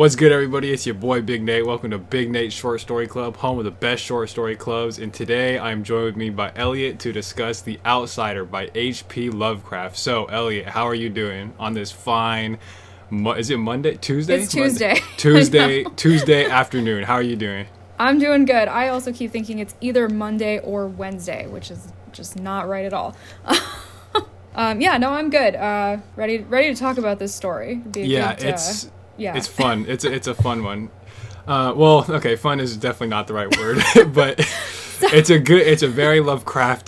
What's good, everybody? It's your boy Big Nate. Welcome to Big Nate's Short Story Club, home of the best short story clubs. And today I'm joined with me by Elliot to discuss The Outsider by H.P. Lovecraft. So, Elliot, how are you doing on this fine, is it Monday? Tuesday? It's Tuesday. Monday? Tuesday, Tuesday afternoon. How are you doing? I'm doing good. I also keep thinking it's either Monday or Wednesday, which is just not right at all. I'm good. Ready to talk about this story. Yeah, it's fun. It's a fun one. Fun is definitely not the right word, but it's a very Lovecraft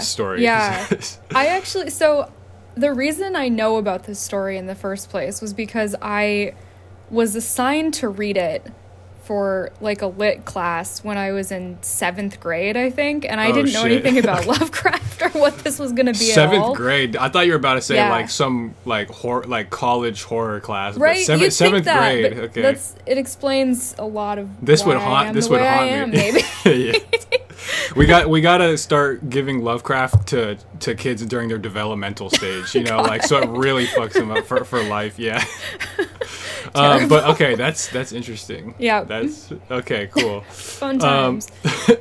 story. Yeah, the reason I know about this story in the first place was because I was assigned to read it for like a lit class when I was in 7th grade, I think, and I didn't know anything about Lovecraft or what this was going to be at all. 7th grade? I thought you were about to say like college horror class. Right, grade. Okay. It explains a lot of this would haunt me. Maybe. We gotta start giving Lovecraft to kids during their developmental stage, so it really fucks them up for life. Yeah. That's interesting. Yeah. That's okay. Cool. Fun times.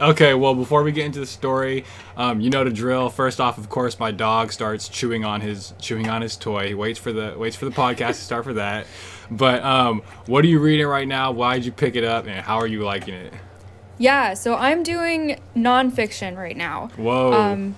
Okay. Well, before we get into the story, you know the drill. First off, of course, my dog starts chewing on his toy. He waits for the podcast to start for that. But what are you reading right now? Why did you pick it up, and how are you liking it? Yeah, so I'm doing nonfiction right now. Whoa.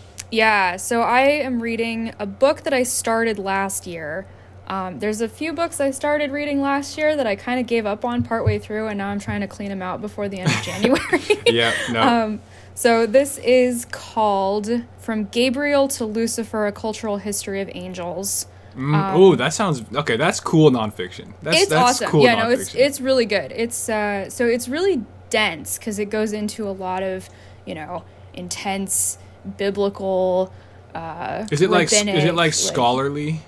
So I am reading a book that I started last year. There's a few books I started reading last year that I kind of gave up on partway through, and now I'm trying to clean them out before the end of January. Yeah, no. So this is called From Gabriel to Lucifer, A Cultural History of Angels. That sounds okay. That's cool nonfiction. That's awesome. Cool yeah, nonfiction. No, it's really good. It's it's really dense because it goes into a lot of intense biblical is it like scholarly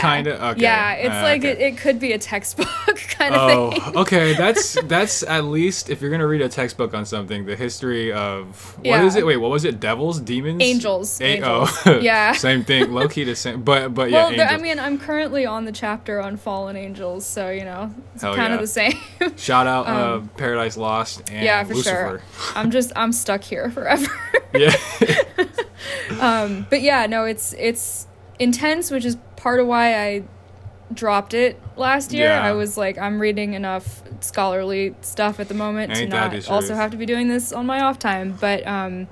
kind of okay. Yeah it's like okay. it could be a textbook kind of thing. Okay that's at least if you're gonna read a textbook on something, the history of what was it devils, demons, angels. Oh yeah. Same thing, low-key the same but well, yeah, I mean I'm currently on the chapter on fallen angels, so it's kind of the same. Shout out Paradise Lost and yeah for Lucifer. Sure I'm stuck here forever. Yeah. It's intense, which is part of why I dropped it last year. Yeah. I was like, I'm reading enough scholarly stuff at the moment to not have to be doing this on my off time. But I'm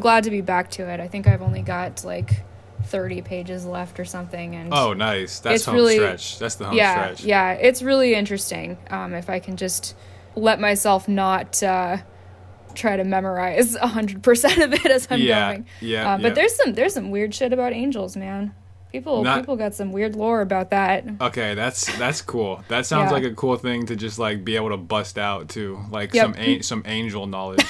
glad to be back to it. I think I've only got like 30 pages left or something. And oh, nice! That's home stretch. That's the home stretch. Yeah, it's really interesting. If I can just let myself not try to memorize 100% of it as I'm going. Yeah, but there's some weird shit about angels, man. People got some weird lore about that. Okay, that's cool. That sounds like a cool thing to just like be able to bust out too, like some angel knowledge.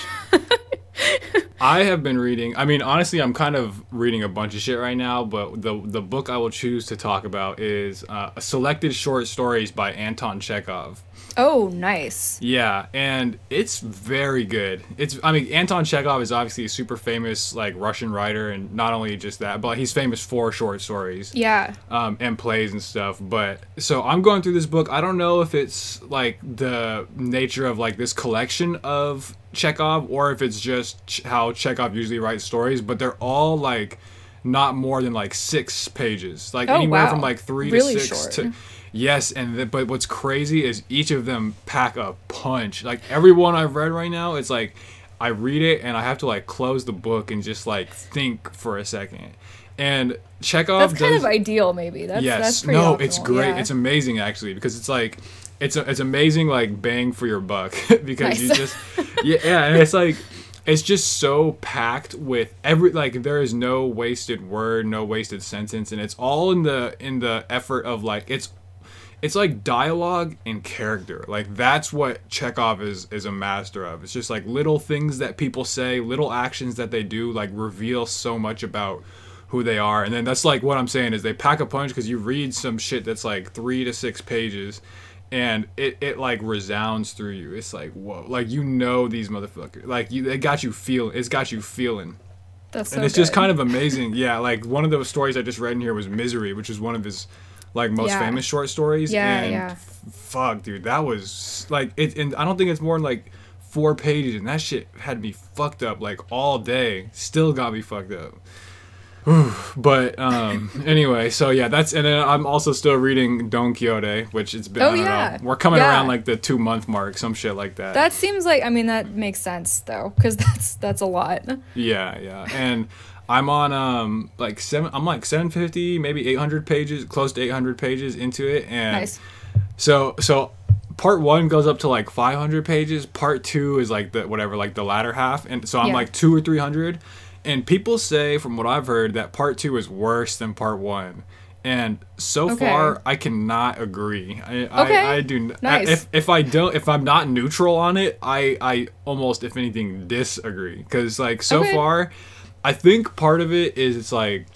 I have been reading. I mean, honestly, I'm kind of reading a bunch of shit right now, but the book I will choose to talk about is Selected Short Stories by Anton Chekhov. Oh, nice. Yeah, and it's very good. Anton Chekhov is obviously a super famous like Russian writer, and not only just that, but he's famous for short stories. Yeah. And plays and stuff. But so I'm going through this book. I don't know if it's like the nature of like this collection of Chekhov or if it's just how Chekhov usually writes stories, but they're all like not more than like 6 pages, like from like 3 really to 6 short. Yes, but what's crazy is each of them pack a punch. Like everyone I've read right now, it's like I read it and I have to like close the book and just like think for a second. And Chekhov that's kind of ideal, maybe. That's pretty optimal. It's great. Yeah. It's amazing actually because it's like it's amazing like bang for your buck because you just and it's like. It's just so packed with there is no wasted word, no wasted sentence, and it's all in the effort of like it's like dialogue and character. Like that's what Chekhov is a master of. It's just like little things that people say, little actions that they do like reveal so much about who they are. And then that's like what I'm saying is they pack a punch because you read some shit that's like 3 to 6 pages. And it like resounds through you. It's like whoa, like these motherfuckers. Like it got you feeling. It's got you feeling. That's so. And it's good. Just kind of amazing. Yeah, like one of those stories I just read in here was Misery, which is one of his like most famous short stories. Fuck, dude, that was like it. And I don't think it's more than like 4 pages, and that shit had me fucked up like all day. Still got me fucked up. But anyway, so yeah, that's, and then I'm also still reading Don Quixote, which it's been, I don't know, we're coming around like the 2-month mark, some shit like that. That seems like, I mean, that makes sense though, because that's a lot. Yeah, yeah, and I'm on like 750, maybe 800 pages, close to 800 pages into it, and nice. So. Part 1 goes up to like 500 pages. Part 2 is like the latter half, and so I'm like 200 or 300. And people say, from what I've heard, that part 2 is worse than part 1. And so far, I cannot agree. I do. Nice. If I'm not neutral on it, I almost, if anything, disagree. Because like so far, I think part of it is it's like,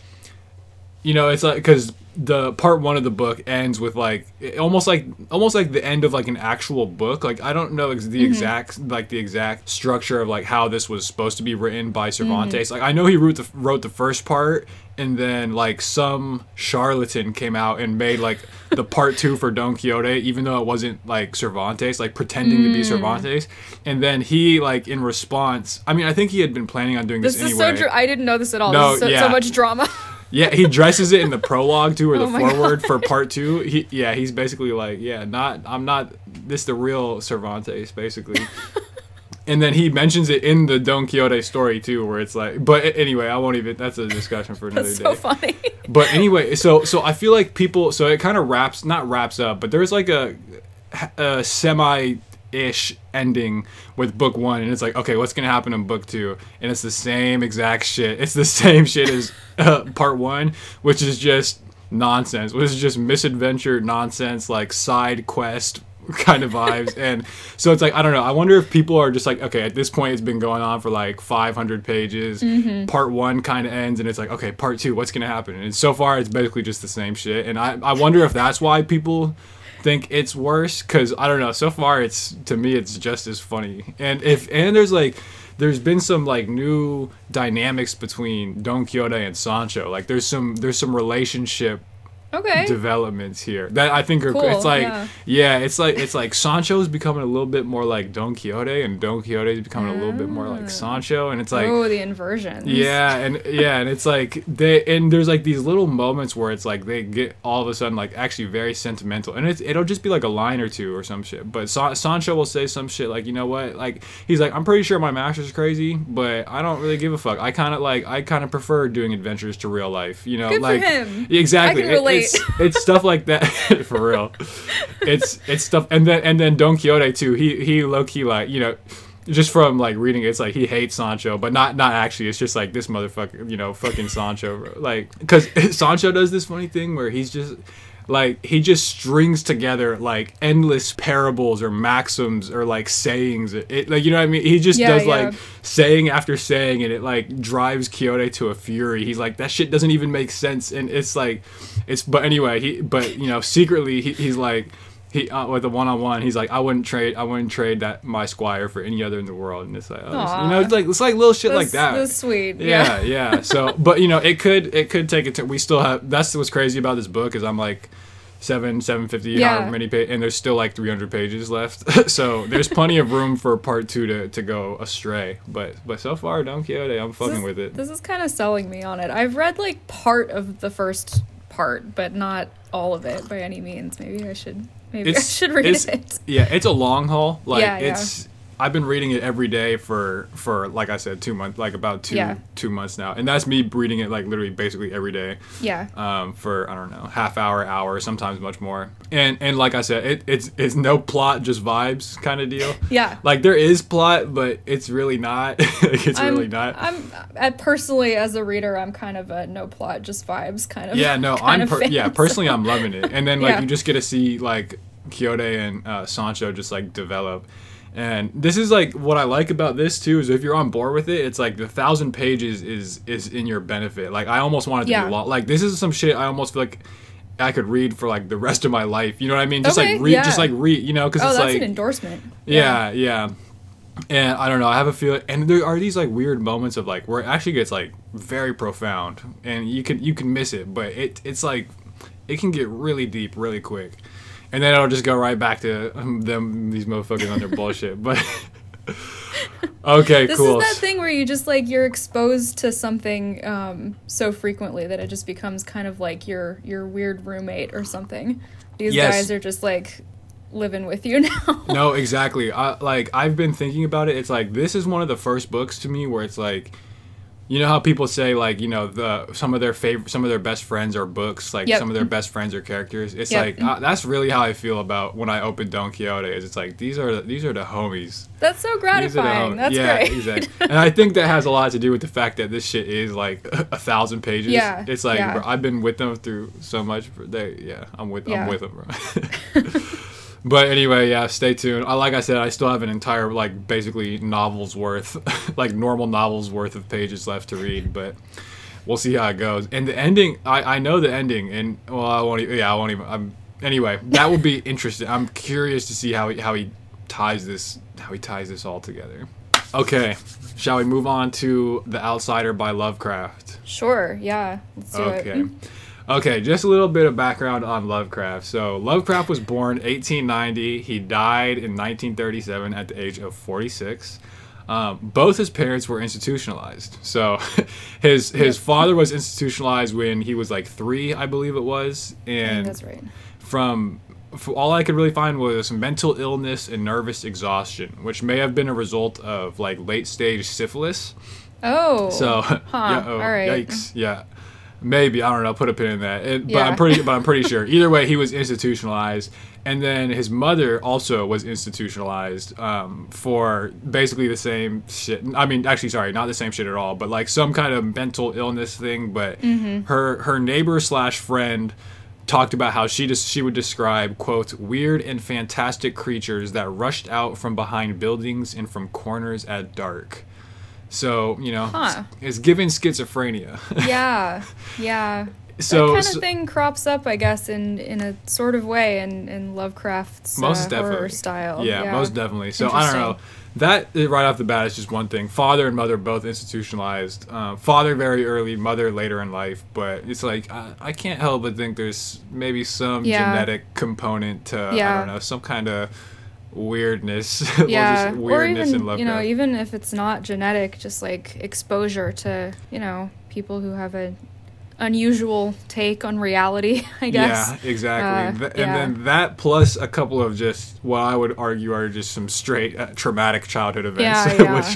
you know, it's like because. The part 1 of the book ends with like almost like the end of like an actual book. Like I don't know the exact structure of like how this was supposed to be written by Cervantes. Like I know he wrote the first part, and then like some charlatan came out and made like the part 2 for Don Quixote, even though it wasn't like Cervantes, like pretending to be Cervantes. And then he like in response, I mean, I think he had been planning on doing this anyway. This is so true. I didn't know this at all. No, this is so much drama. Yeah, he dresses it in the prologue too, or the foreword for part 2. He's basically like, this the real Cervantes, basically. And then he mentions it in the Don Quixote story too, where it's like, but anyway, I won't even, that's a discussion for another day. That's so funny. But anyway, so I feel like people, so it kind of not wraps up, but there's like a semi-ish ending with book 1, and it's like, okay, what's gonna happen in book 2? And it's the same exact shit. It's the same shit as part 1, which is just nonsense, which is just misadventure nonsense, like side quest kind of vibes. And so it's like, I don't know, I wonder if people are just like, okay, at this point it's been going on for like 500 pages. Part 1 kind of ends, and it's like, okay, part 2, what's gonna happen? And so far it's basically just the same shit, and I wonder if that's why people think it's worse, because I don't know, so far it's just as funny. And there's been some like new dynamics between Don Quixote and Sancho, like there's some relationship developments here that I think are cool. It's like it's like Sancho's becoming a little bit more like Don Quixote, and Don Quixote's becoming a little bit more like Sancho, and it's like, oh, the inversions. And it's like there's like these little moments where it's like they get all of a sudden like actually very sentimental, and it'll just be like a line or two or some shit, but Sancho will say some shit like, you know what, like he's like, I'm pretty sure my master's crazy, but I don't really give a fuck. I kind of prefer doing adventures to real life, you know. Good like for him. Exactly. I can relate. It's stuff like that. For real, it's stuff. And then Don Quixote too, he low key, like, you know, just from like reading it, it's like he hates Sancho, but not actually. It's just like, this motherfucker, you know, fucking Sancho, bro. Like, because Sancho does this funny thing where he's just like, he just strings together like endless parables or maxims or like sayings. It like, you know what I mean? He just does like saying after saying, and it like drives Quixote to a fury. He's like, that shit doesn't even make sense. And it's like, but anyway, secretly he's like, with the one-on-one, he's like, I wouldn't trade that my squire for any other in the world. And it's like, oh, you know, it's like little shit like that. That's sweet. Yeah. So, but you know, it could take it to. We still have. That's what's crazy about this book is I'm like 750, however many pages, and there's still like 300 pages left. So there's plenty of room for part 2 to go astray. But so far, Don Quixote, I'm fucking with it. This is kind of selling me on it. I've read like part of the first part, but not all of it by any means. Maybe I should read it. Yeah, it's a long haul. Like I've been reading it every day for like I said, 2 months, like about 2 months now, and that's me reading it like literally basically every day. Yeah. For I don't know, half hour, hour, sometimes much more. And like I said, it's no plot, just vibes kind of deal. Yeah. Like there is plot, but it's really not. Personally as a reader, I'm kind of a no plot, just vibes kind of. Yeah. No, personally I'm loving it, and then like you just get to see like Quixote and Sancho just like develop. And this is like what I like about this too is if you're on board with it, it's like the 1,000 pages is in your benefit. Like I almost want it to be long. Like this is some shit I almost feel like I could read for like the rest of my life. You know what I mean? Just read, you know, because it's like, oh, that's an endorsement. Yeah. And I don't know, I have a feeling, and there are these like weird moments of like where it actually gets like very profound, and you can miss it, but it's like it can get really deep really quick. And then it'll just go right back to them, these motherfuckers on their bullshit. But okay, this cool. This is that thing where you just, like, you're exposed to something so frequently that it just becomes kind of like your weird roommate or something. These guys are just, like, living with you now. No, exactly. I've been thinking about it. It's like, this is one of the first books to me where it's like, you know how people say, like, you know, some of their best friends are books, like, some of their best friends are characters. It's like, that's really how I feel about when I open Don Quixote. Is it's like, these are the homies. That's so gratifying. That's great. Exactly. And I think that has a lot to do with the fact that this shit is like 1,000 pages. Yeah. It's like, bro, I've been with them through so much. I'm with them, bro. But anyway, yeah, stay tuned. Like I said, I still have an entire, like, basically novels worth, like, normal novels worth of pages left to read, but we'll see how it goes. And the ending, I know the ending, and, well, anyway, that will be interesting. I'm curious to see how he ties this all together. Okay, shall we move on to The Outsider by Lovecraft? Sure, yeah, let's do it. Okay, just a little bit of background on Lovecraft. So, Lovecraft was born 1890. He died in 1937 at the age of 46. Both his parents were institutionalized. So, his father was institutionalized when he was like 3, I believe it was. And that's right. From all I could really find was mental illness and nervous exhaustion, which may have been a result of, like, late-stage syphilis. Oh. So, all right. Yikes, yeah. Maybe, I don't know, put a pin in that. But I'm pretty sure. Either way, he was institutionalized, and then his mother also was institutionalized for basically the same shit. I mean, actually, sorry, not the same shit at all, but like some kind of mental illness thing. But her neighbor/friend talked about how she would describe, quote, weird and fantastic creatures that rushed out from behind buildings and from corners at dark. So, you know, it's given schizophrenia. Yeah. So, that kind of thing crops up, I guess, in a sort of way in Lovecraft's horror style. Yeah, most definitely. So, I don't know. That, right off the bat, is just one thing. Father and mother both institutionalized. Father very early, mother later in life. But it's like, I can't help but think there's maybe some genetic component to, I don't know, some kind of weirdness. Just weirdness, or even, in Lovecraft. You know, even if it's not genetic, just like exposure to, you know, people who have an unusual take on reality, I guess. Yeah, exactly. And then that plus a couple of just what I would argue are just some straight traumatic childhood events,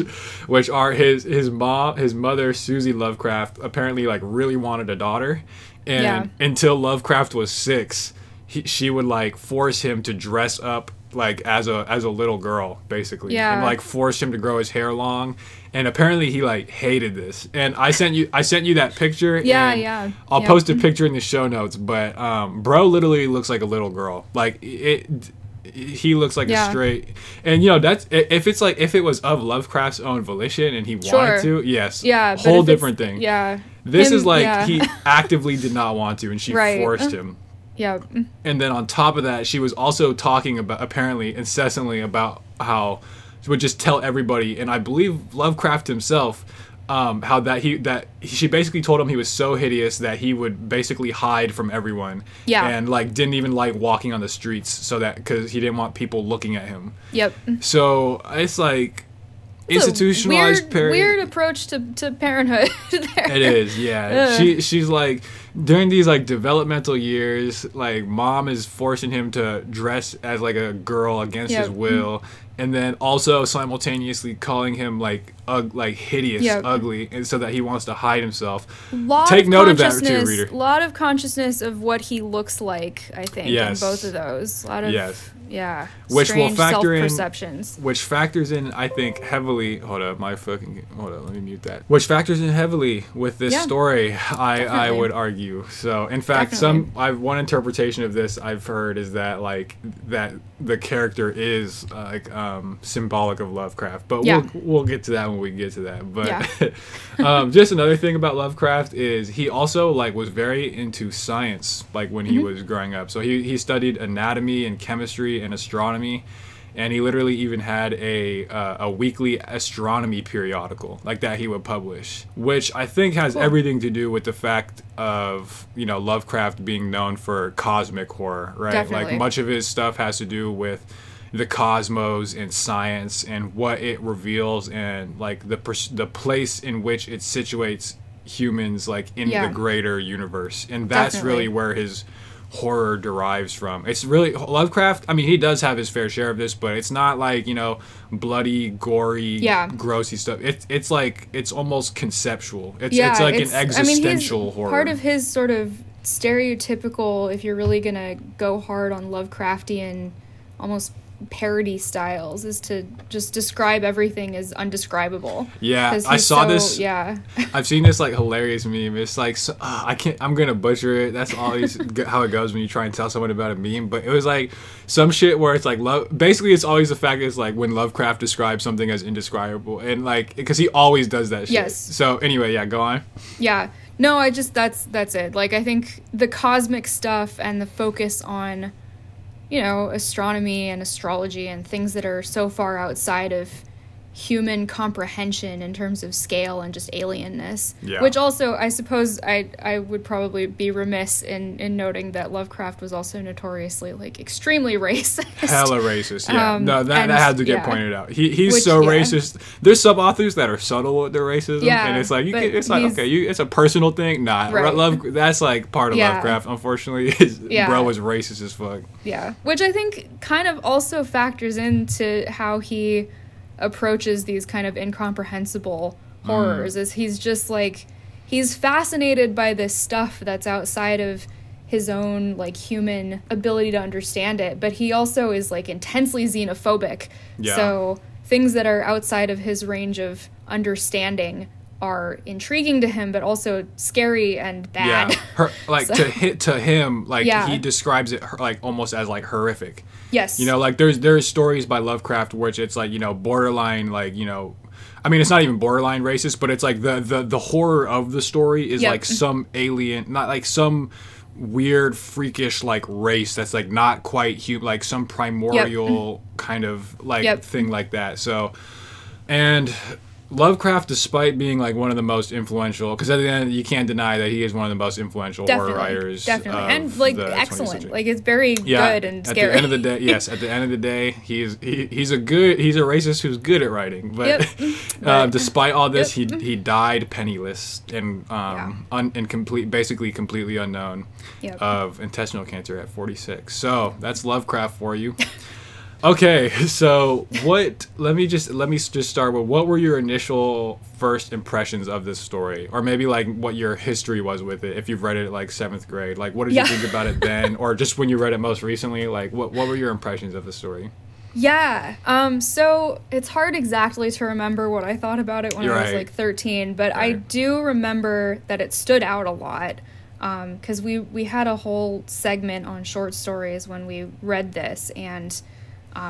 which are his mother Susie Lovecraft apparently like really wanted a daughter, and until Lovecraft was 6, she would like force him to dress up like as a little girl, basically, and like forced him to grow his hair long, and apparently he like hated this. And I sent you that picture. I'll post a picture in the show notes, but bro literally looks like a little girl. Like he looks like a straight, and you know, that's if it was of Lovecraft's own volition and he wanted to, whole different thing. He actively did not want to, and she forced him. Yeah. And then on top of that, she was also talking about, apparently, incessantly about how she would just tell everybody, and I believe Lovecraft himself, how she basically told him he was so hideous that he would basically hide from everyone. Yeah. And like didn't even like walking on the streets because he didn't want people looking at him. Yep. So it's like institutionalized weird approach to parenthood there. It is, yeah. She's like, during these like developmental years, like mom is forcing him to dress as like a girl against his will, and then also simultaneously calling him like hideous, ugly, and so that he wants to hide himself. Take note of that too, reader. A lot of consciousness of what he looks like, I think, in both of those. A lot of which will factor in perceptions. Which factors in, I think, heavily. Hold up, let me mute that. Which factors in heavily with this story, I would argue. So, in fact, one interpretation of this I've heard is that like that the character is symbolic of Lovecraft, but we'll get to that when we get to that. But just another thing about Lovecraft is he also like was very into science, like when he was growing up. So he studied anatomy and chemistry and astronomy, and he literally even had a weekly astronomy periodical like that he would publish, which I think has everything to do with the fact of, you know, Lovecraft being known for cosmic horror, right? Definitely. Like much of his stuff has to do with the cosmos and science and what it reveals and like the place in which it situates humans like in the greater universe, and that's really where his horror derives from. It's really Lovecraft. I mean, he does have his fair share of this, but it's not like, you know, bloody, gory, grossy stuff. It's like it's almost conceptual. It's like an existential horror. Part of his sort of stereotypical, if you're really gonna go hard on Lovecraftian, almost parody styles, is to just describe everything as undescribable. I saw this. Yeah, I've seen this like hilarious meme. It's like I'm gonna butcher it. That's always how it goes when you try and tell someone about a meme. But it was like some shit where it's like basically, it's always the fact that it's like when Lovecraft describes something as indescribable, and like because he always does that shit. Yes. So anyway, go on. Yeah. No, I just that's it. Like I think the cosmic stuff and the focus on, you know, astronomy and astrology and things that are so far outside of human comprehension in terms of scale and just alienness. Yeah. Which also, I suppose, I would probably be remiss in noting that Lovecraft was also notoriously, like, extremely racist. Hella racist, yeah. That had to get pointed out. He's racist. There's sub-authors that are subtle with their racism, and it's like, it's a personal thing. Nah, right. That's, like, part of Lovecraft, unfortunately. Bro was racist as fuck. Yeah, which I think kind of also factors into how he approaches these kind of incomprehensible horrors, is he's just like he's fascinated by this stuff that's outside of his own like human ability to understand it, but he also is like intensely xenophobic. So things that are outside of his range of understanding are intriguing to him, but also scary and bad. He describes it like almost as like horrific. Yes. You know, like there's stories by Lovecraft which it's like, you know, borderline, like, you know, I mean, it's not even borderline racist, but it's like the horror of the story is like some alien, not like some weird freakish like race that's like not quite human, like some primordial kind of like thing like that. So, and Lovecraft, despite being like one of the most influential, because at the end you can't deny that he is one of the most influential horror writers, and like excellent, like it's very good and scary. At the end of the day, at the end of the day, he's a racist who's good at writing. But despite all this, he died penniless and completely unknown of intestinal cancer at 46. So that's Lovecraft for you. Okay, so let me just start with, what were your initial first impressions of this story, or maybe like what your history was with it if you've read it like 7th grade, like what did you think about it then, or just when you read it most recently, like what were your impressions of the story? So it's hard exactly to remember what I thought about it when I was like 13, but I do remember that it stood out a lot, because we had a whole segment on short stories when we read this, and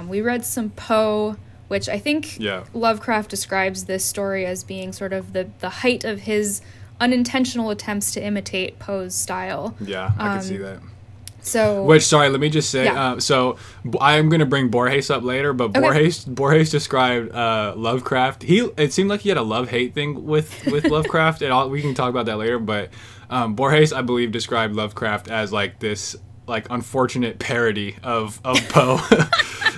we read some Poe, which I think Lovecraft describes this story as being sort of the height of his unintentional attempts to imitate Poe's style. Yeah, I can see that. So, let me just say, so I'm going to bring Borges up later, but Borges described Lovecraft. It seemed like he had a love-hate thing with Lovecraft, and we can talk about that later, but Borges, I believe, described Lovecraft as like this like unfortunate parody of Poe.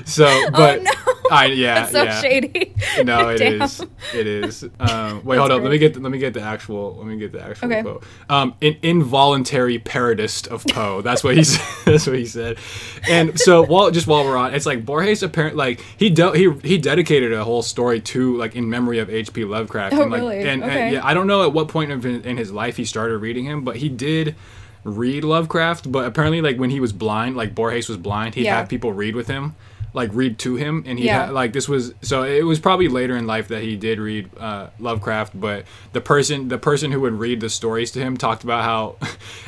So, but that's so shady. No, it is. It is. Wait, hold on. Let me get the actual okay. Poe. An involuntary parodist of Poe. That's what he said. That's what he said. And so, while we're on, it's like Borges apparently like he dedicated a whole story to like in memory of H.P. Lovecraft. Oh, and, like, really? And I don't know at what point in his life he started reading him, but he did read Lovecraft, but apparently like when he was blind, like Borges was blind, he'd have people read with him, like read to him, and he had like this was, so it was probably later in life that he did read Lovecraft, but the person who would read the stories to him talked about how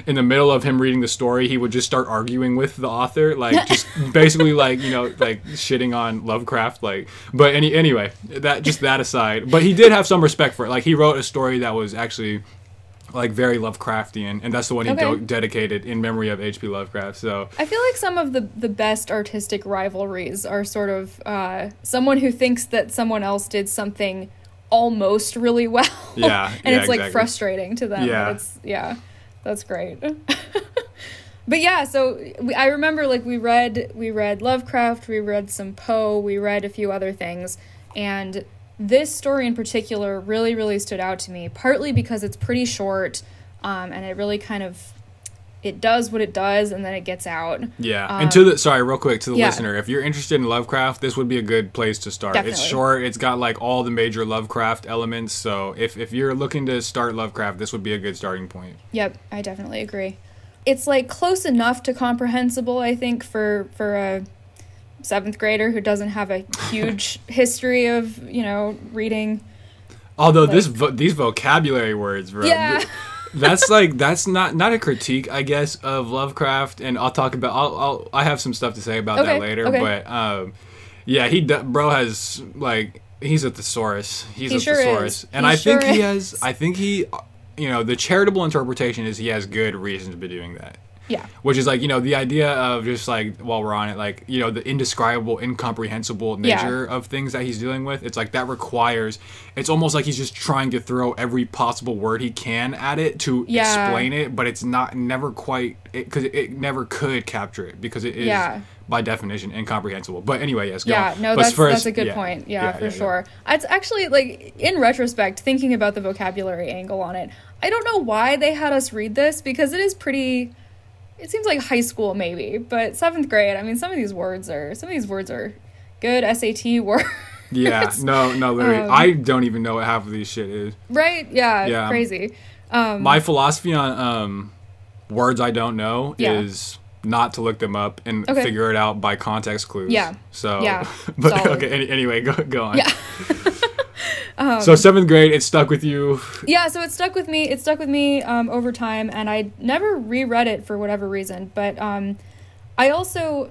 in the middle of him reading the story he would just start arguing with the author, like just basically like, you know, like shitting on Lovecraft, like, but anyway, that aside, but he did have some respect for it, like he wrote a story that was actually like very Lovecraftian, and that's the one he dedicated in memory of H.P. Lovecraft. So I feel like some of the best artistic rivalries are sort of someone who thinks that someone else did something almost really well. Yeah, and it's like frustrating to them. Yeah, that's great. But yeah, so I remember like we read Lovecraft, we read some Poe, we read a few other things, and this story in particular really, really stood out to me, partly because it's pretty short, and it really kind of, it does what it does, and then it gets out. Yeah, and to the listener, if you're interested in Lovecraft, this would be a good place to start. Definitely. It's short, it's got like all the major Lovecraft elements, so if you're looking to start Lovecraft, this would be a good starting point. Yep, I definitely agree. It's like close enough to comprehensible, I think, for a seventh grader who doesn't have a huge history of reading. Although like, these vocabulary words, bro. Yeah. that's not a critique, I guess, of Lovecraft, and I'll talk about. I have some stuff to say about that later, but yeah, has like he's a thesaurus. He's a thesaurus, and he has. I think he. The charitable interpretation is he has good reasons to be doing that. Yeah. Which is like, the idea of just like, while we're on it, like, the indescribable, incomprehensible nature of things that he's dealing with. It's like that requires, it's almost like he's just trying to throw every possible word he can at it to explain it, but it's because it never could capture it because it is, by definition, incomprehensible. But anyway, yes, go on. No, that's a good point. Yeah, for sure. Yeah. It's actually, like, in retrospect, thinking about the vocabulary angle on it, I don't know why they had us read this because it is pretty... It seems like high school maybe, but 7th grade, I mean, some of these words are good SAT words. Yeah, no, literally. I don't even know what half of these shit is. Right? Yeah. Crazy. My philosophy on words I don't know is not to look them up and figure it out by context clues. Yeah. So, but solid. Okay, anyway, go on. Yeah. So 7th grade, it stuck with you. Yeah, so it stuck with me. It stuck with me over time, and I never reread it for whatever reason. But I also,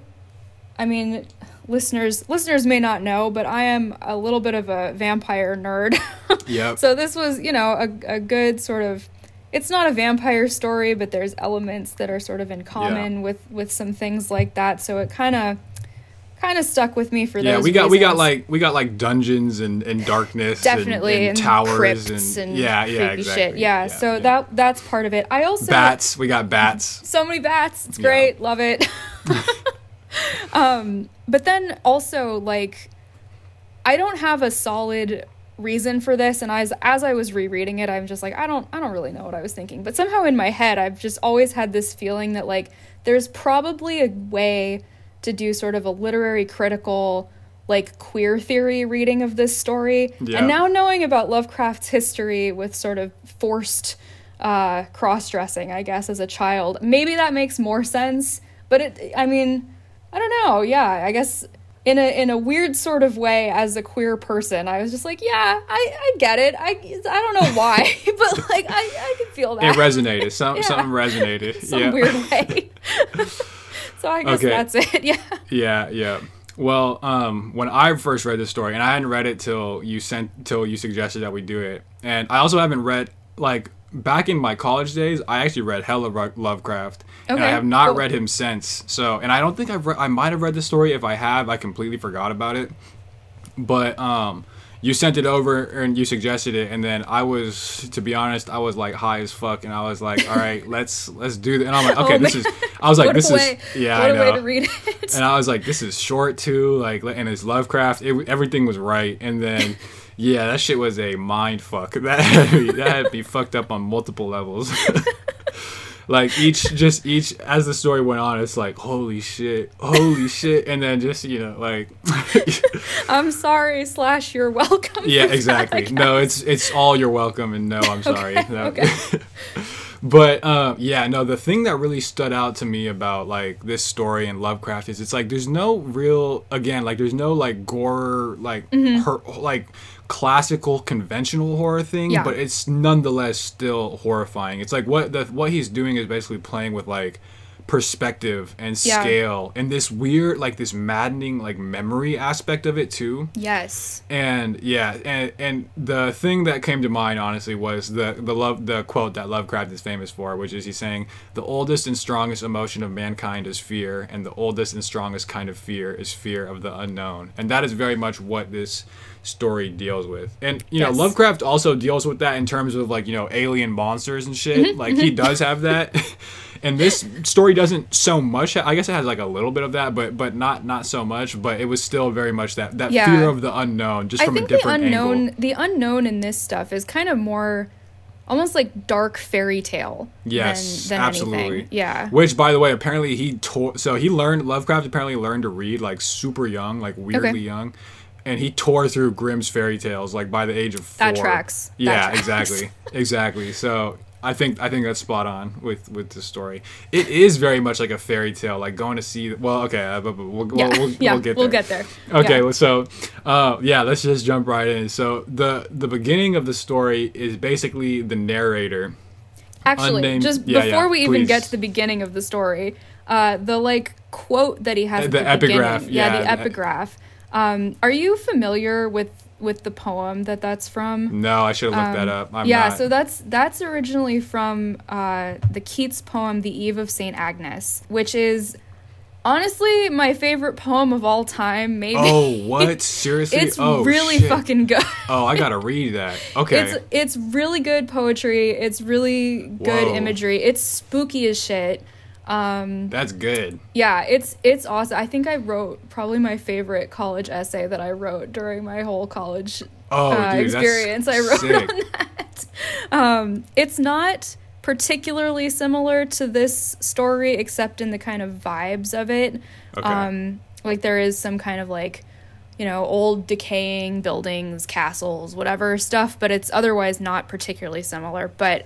I mean, listeners may not know, but I am a little bit of a vampire nerd. Yep. So this was, a good sort of, it's not a vampire story, but there's elements that are sort of in common with some things like that. So it kind of stuck with me for those reasons. we got like dungeons and darkness definitely and towers crypts and creepy exactly. shit. So that's part of it. I also we got bats. So many bats. It's great. Love it. But then also like I don't have a solid reason for this, and as I was rereading it, I'm just like I don't really know what I was thinking, but somehow in my head I've just always had this feeling that like there's probably a way to do sort of a literary critical, like, queer theory reading of this story. Yep. And now knowing about Lovecraft's history with sort of forced cross-dressing, I guess, as a child, maybe that makes more sense. But I don't know. Yeah, I guess in a weird sort of way, as a queer person, I was just like, I get it. I don't know why, but, like, I could feel that. It resonated. Something resonated. Some weird way. So I guess that's it, Yeah. Well, when I first read this story, and I hadn't read it till you suggested that we do it, and I also haven't read, like, back in my college days, I actually read hella Lovecraft, and I have not read him since, so, and I don't think I might have read the story. If I have, I completely forgot about it, but, you sent it over and you suggested it, and then to be honest, I was like high as fuck, and I was like, all right, let's do this. And I'm like, okay, what a way to read it. And I was like, this is short too, like, and it's Lovecraft. Everything was right, and then that shit was a mind fuck. That had me fucked up on multiple levels. Like each as the story went on, it's like holy shit, and then just like I'm sorry / you're welcome. Yeah, exactly. No, it's all you're welcome and no, I'm sorry. But the thing that really stood out to me about like this story and Lovecraft is it's like there's no real gore classical conventional horror thing, but it's nonetheless still horrifying. It's like what he's doing is basically playing with like perspective and scale and this weird, like, this maddening, like, memory aspect of it too. Yes. And and the thing that came to mind honestly was the quote that Lovecraft is famous for, which is he's saying the oldest and strongest emotion of mankind is fear, and the oldest and strongest kind of fear is fear of the unknown. And that is very much what this story deals with. And you know, Lovecraft also deals with that in terms of, like, you know, alien monsters and shit. He does have that. And this story doesn't so much. I guess it has, like, a little bit of that, but not so much. But it was still very much that fear of the unknown, just from a different angle. I think the unknown in this stuff is kind of more almost like dark fairy tale. Yes, than absolutely. Anything. Yeah. Which, by the way, apparently Lovecraft apparently learned to read, like, super young, like, weirdly young. And he tore through Grimm's fairy tales, like, by the age of 4. That tracks. Yeah, exactly. Exactly. So I think that's spot on with the story. It is very much like a fairy tale, like going to see. Well, okay, we'll get there. Okay, yeah. So let's just jump right in. So the beginning of the story is basically the narrator. Actually, even get to the beginning of the story, the, like, quote that he has. The epigraph. The epigraph. Are you familiar with the poem that's from? No, I should have looked that up. I'm not. So that's originally from the Keats poem The Eve of Saint Agnes, which is honestly my favorite poem of all time, maybe. Oh, what? Seriously? It's really shit. Fucking good. Oh, I gotta read that. Okay. It's really good poetry. It's really good imagery. It's spooky as shit. That's good. Yeah, it's awesome. I think I wrote probably my favorite college essay that I wrote during my whole college experience. I wrote sick. On that. It's not particularly similar to this story, except in the kind of vibes of it. Okay. Like, there is some kind of, like, you know, old decaying buildings, castles, whatever stuff, but it's otherwise not particularly similar. But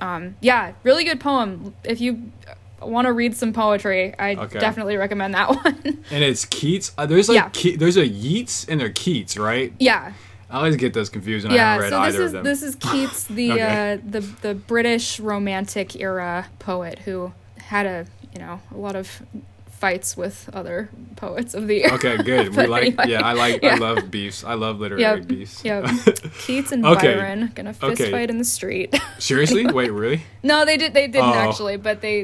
really good poem. If you want to read some poetry, I definitely recommend that one. And it's Keats. There's there's a Yeats and a Keats, right? Yeah. I always get those confused, and I haven't read either of them. This is Keats, the the British Romantic era poet who had a lot of fights with other poets of the era. Okay, good. I love beefs. I love literary beefs. Yeah. Keats and Byron gonna fist fight in the street. Seriously? Wait, really? No, they didn't actually, but they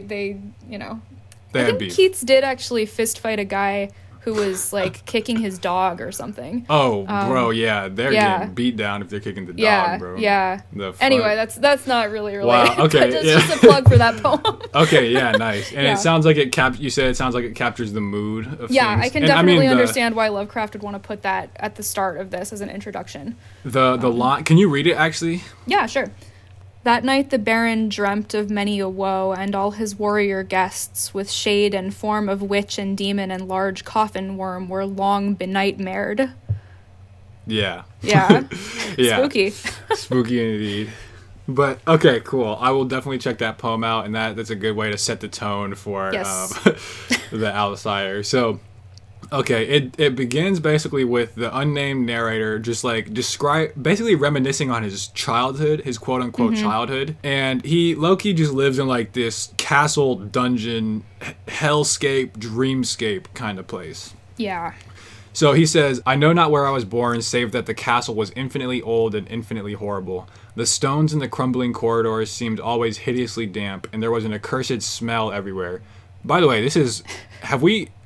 had beef. Keats did actually fist fight a guy who was, like, kicking his dog or something. Oh, bro, yeah. They're getting beat down if they're kicking the dog, bro. Yeah, yeah. Anyway, that's not really related. Wow, okay. It's just a plug for that poem. Okay, yeah, nice. And it sounds like it captures the mood of things. I can definitely understand why Lovecraft would want to put that at the start of this as an introduction. The line, can you read it, actually? Yeah, sure. That night the Baron dreamt of many a woe, and all his warrior guests, with shade and form of witch and demon and large coffin worm, were long benightmared. Yeah. Yeah. Yeah. Spooky. Spooky indeed. But, okay, cool. I will definitely check that poem out, and that's a good way to set the tone for The Outsider. So, okay, it begins basically with the unnamed narrator just, like, basically reminiscing on his childhood, his quote-unquote childhood. And he, low-key, just lives in, like, this castle, dungeon, hellscape, dreamscape kind of place. Yeah. So he says, I know not where I was born, save that the castle was infinitely old and infinitely horrible. The stones in the crumbling corridors seemed always hideously damp, and there was an accursed smell everywhere. By the way,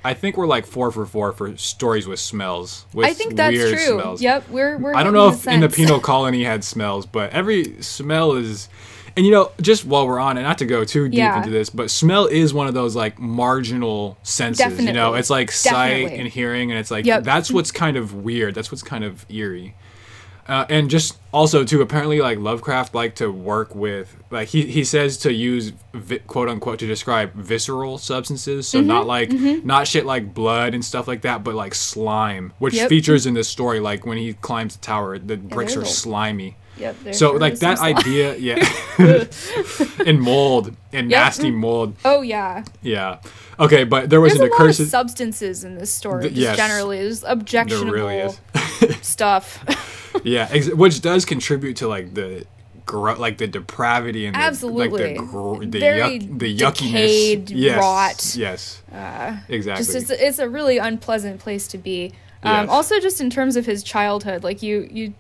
I think we're, like, 4 for 4 for stories with smells. I think that's weird true. Smells. Yep, we're. I don't know if in the penal colony had smells, but every smell is, and, you know, just while we're on it, not to go too deep into this, but smell is one of those, like, marginal senses. Definitely. You know, it's like sight and hearing, and it's like that's what's kind of weird. That's what's kind of eerie. And just also, too, apparently, like, Lovecraft liked to work with, like, he says to use, quote-unquote, to describe visceral substances, so not shit like blood and stuff like that, but, like, slime, which features in this story, like, when he climbs the tower, the bricks are slimy. Yep. So, like, that idea, and mold, and nasty mold. Oh, yeah. Yeah. Okay, but there was a lot of substances in this story, generally. There's objectionable stuff. Yeah, which does contribute to, like, the like the depravity and the, absolutely, like the yuckiness, yes, rot. Yes, exactly. Just it's a really unpleasant place to be. Yes. Also, just in terms of his childhood, like you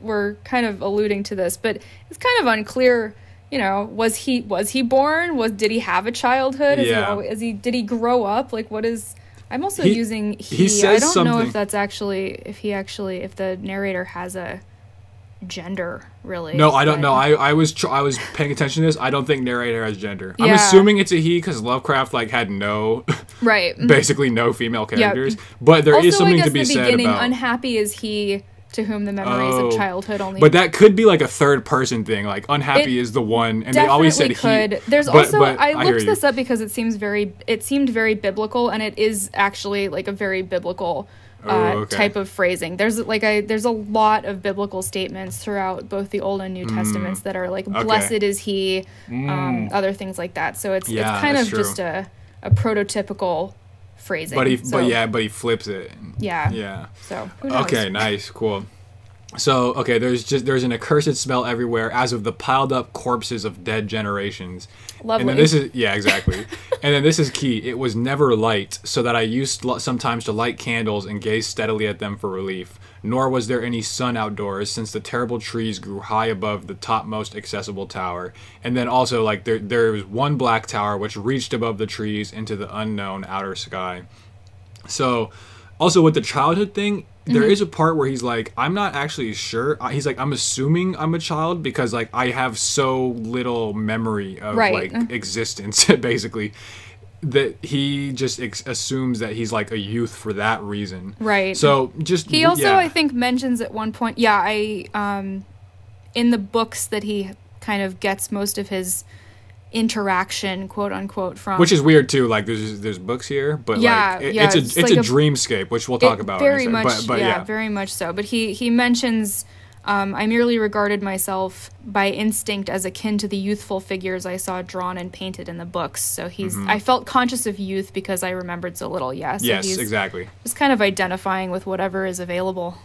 were kind of alluding to this, but it's kind of unclear. You know, was he born? Did he have a childhood? Did he grow up? Like, what is? I'm also using he. I don't know if that's actually if the narrator has a gender, really. No, I don't know. I was paying attention to this. I don't think narrator has gender. Yeah. I'm assuming it's a he because Lovecraft had no right, basically no female characters. Yep. But there also, is something to be said about unhappy is he. To whom the memories of childhood only... But that could be, a third-person thing. Like, unhappy is the one, and they always said could. He... There's also... But I looked this up because it seemed very biblical, and it is actually, a very biblical type of phrasing. There's a lot of biblical statements throughout both the Old and New Testaments that are, blessed is he, other things like that. So it's kind of true. Just a prototypical... phrasing. But he flips it. Yeah. Yeah. So who knows? Okay, nice, cool. So, okay, there's an accursed smell everywhere as of the piled up corpses of dead generations. Lovely. And then this is exactly. And then this is key. It was never light, so that I used sometimes to light candles and gaze steadily at them for relief. Nor was there any sun outdoors, since the terrible trees grew high above the topmost accessible tower. And then also, there was one black tower which reached above the trees into the unknown outer sky. So, also with the childhood thing, there is a part where he's I'm not actually sure. He's I'm assuming I'm a child because, I have so little memory of, existence, basically. That he just assumes that he's a youth for that reason. Right. So just he also I think mentions at one point in the books that he kind of gets most of his interaction, quote unquote, from, which is weird too. There's books here, but it's a dreamscape, which we'll talk about very much. But very much so. But he mentions. I merely regarded myself by instinct as akin to the youthful figures I saw drawn and painted in the books. So I felt conscious of youth because I remembered so little. Yeah. So yes, exactly. Just kind of identifying with whatever is available.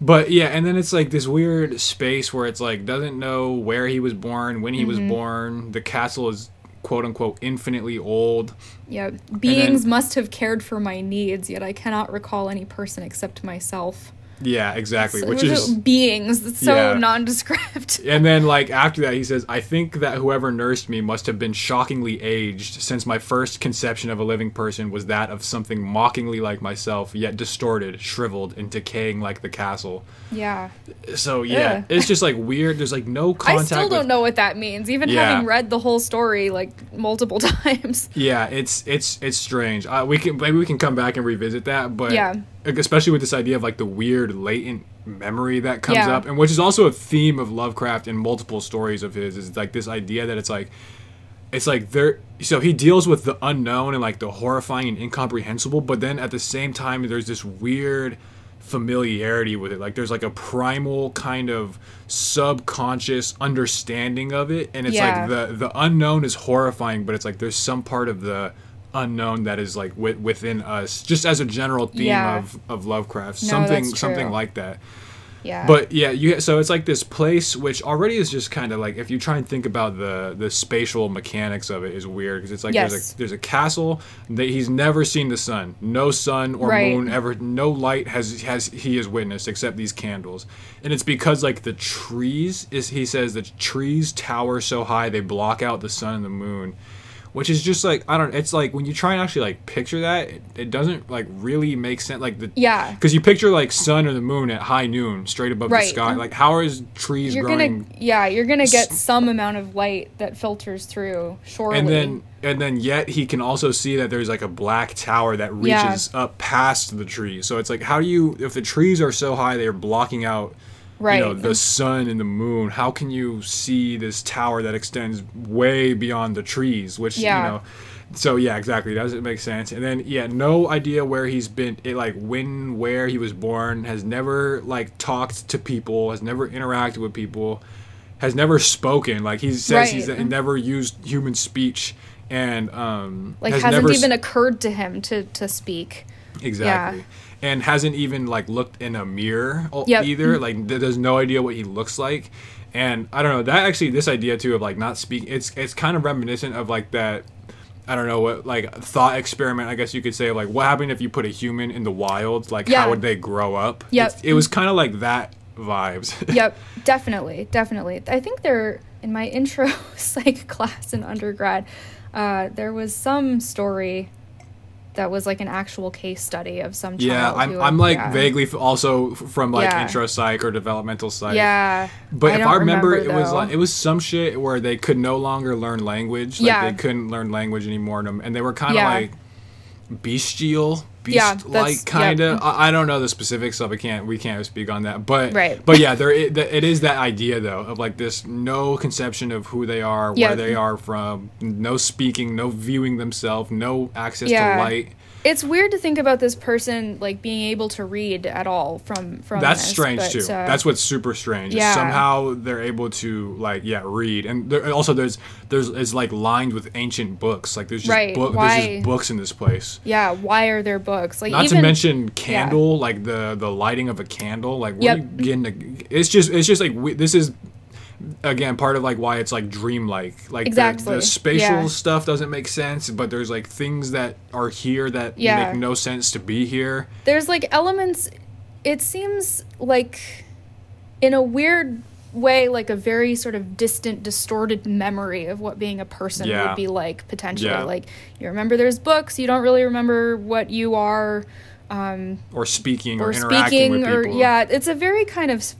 But yeah, and then it's this weird space where it's doesn't know where he was born, when he was born. The castle is quote unquote infinitely old. Yeah. Beings must have cared for my needs, yet I cannot recall any person except myself. Yeah, exactly. So which is beings. That's so nondescript. And then, after that, he says, I think that whoever nursed me must have been shockingly aged, since my first conception of a living person was that of something mockingly like myself, yet distorted, shriveled, and decaying like the castle. Yeah. So, yeah. It's just, weird. There's, no contact. I still don't know what that means, even having read the whole story, multiple times. Yeah, it's strange. Maybe we can come back and revisit that, but... Yeah. Especially with this idea of the weird latent memory that comes up, and which is also a theme of Lovecraft in multiple stories of his, is this idea that it's there. So he deals with the unknown and the horrifying and incomprehensible, but then at the same time there's this weird familiarity with it. There's a primal kind of subconscious understanding of it, and it's the unknown is horrifying, but it's there's some part of the unknown that is within us, just as a general theme of Lovecraft. Something like that. Yeah. But yeah, so it's this place which already is just kind of if you try and think about the spatial mechanics of it, is weird because it's there's a castle that he's never seen the sun. No sun or moon ever. No light has he has witnessed except these candles. And it's because the trees he says the trees tower so high they block out the sun and the moon. Which is just I don't. It's when you try and actually picture that, it doesn't really make sense. Because you picture sun or the moon at high noon, straight above the sky. How is trees growing? You're gonna get some amount of light that filters through shortly. And then yet he can also see that there's a black tower that reaches up past the trees. So it's how do you? If the trees are so high, they're blocking out. Right. The sun and the moon. How can you see this tower that extends way beyond the trees? Which, so yeah, exactly. Doesn't make sense. And then, no idea where he's been, where he was born, has never, talked to people, has never interacted with people, has never spoken. He says he's never used human speech and... hasn't even occurred to him to speak. Exactly. Yeah. And hasn't even like looked in a mirror either. Mm-hmm. Like there's no idea what he looks like. And I don't know, that actually, this idea too of like not speaking, it's kind of reminiscent of like that, I don't know what, like thought experiment, I guess you could say, like what happened if you put a human in the wild, like how would they grow up? Yep. It was kind of like that vibes. Yep, definitely. I think there, in my intro psych class in undergrad, there was some story that was like an actual case study of some child. Yeah, I'm like vaguely also from like intro psych or developmental psych. Yeah, but if I remember, it was like, it was some shit where they could no longer learn language. Like they couldn't learn language anymore, and they were kind of like bestial. Beast-like, kind of. I don't know the specifics of it. We can't speak on that. But but yeah, it is that idea though of like this no conception of who they are, where they are from, no speaking, no viewing themselves, no access to light. It's weird to think about this person like being able to read at all from that's this, strange but, too. That's what's super strange. Yeah. Somehow they're able to like read, and also there's it's like lined with ancient books. Like there's just there's just books in this place. Yeah, why are there books? Like to mention candle, like the lighting of a candle. Like what are you getting to, it's just like this is. Again, part of like why it's like dreamlike, like the spatial stuff doesn't make sense, but there's like things that are here that make no sense to be here. There's like elements. It seems like, in a weird way, like a very sort of distant, distorted memory of what being a person would be like potentially. Yeah. Like you remember there's books, you don't really remember what you are, or speaking or interacting with people. It's a very kind of.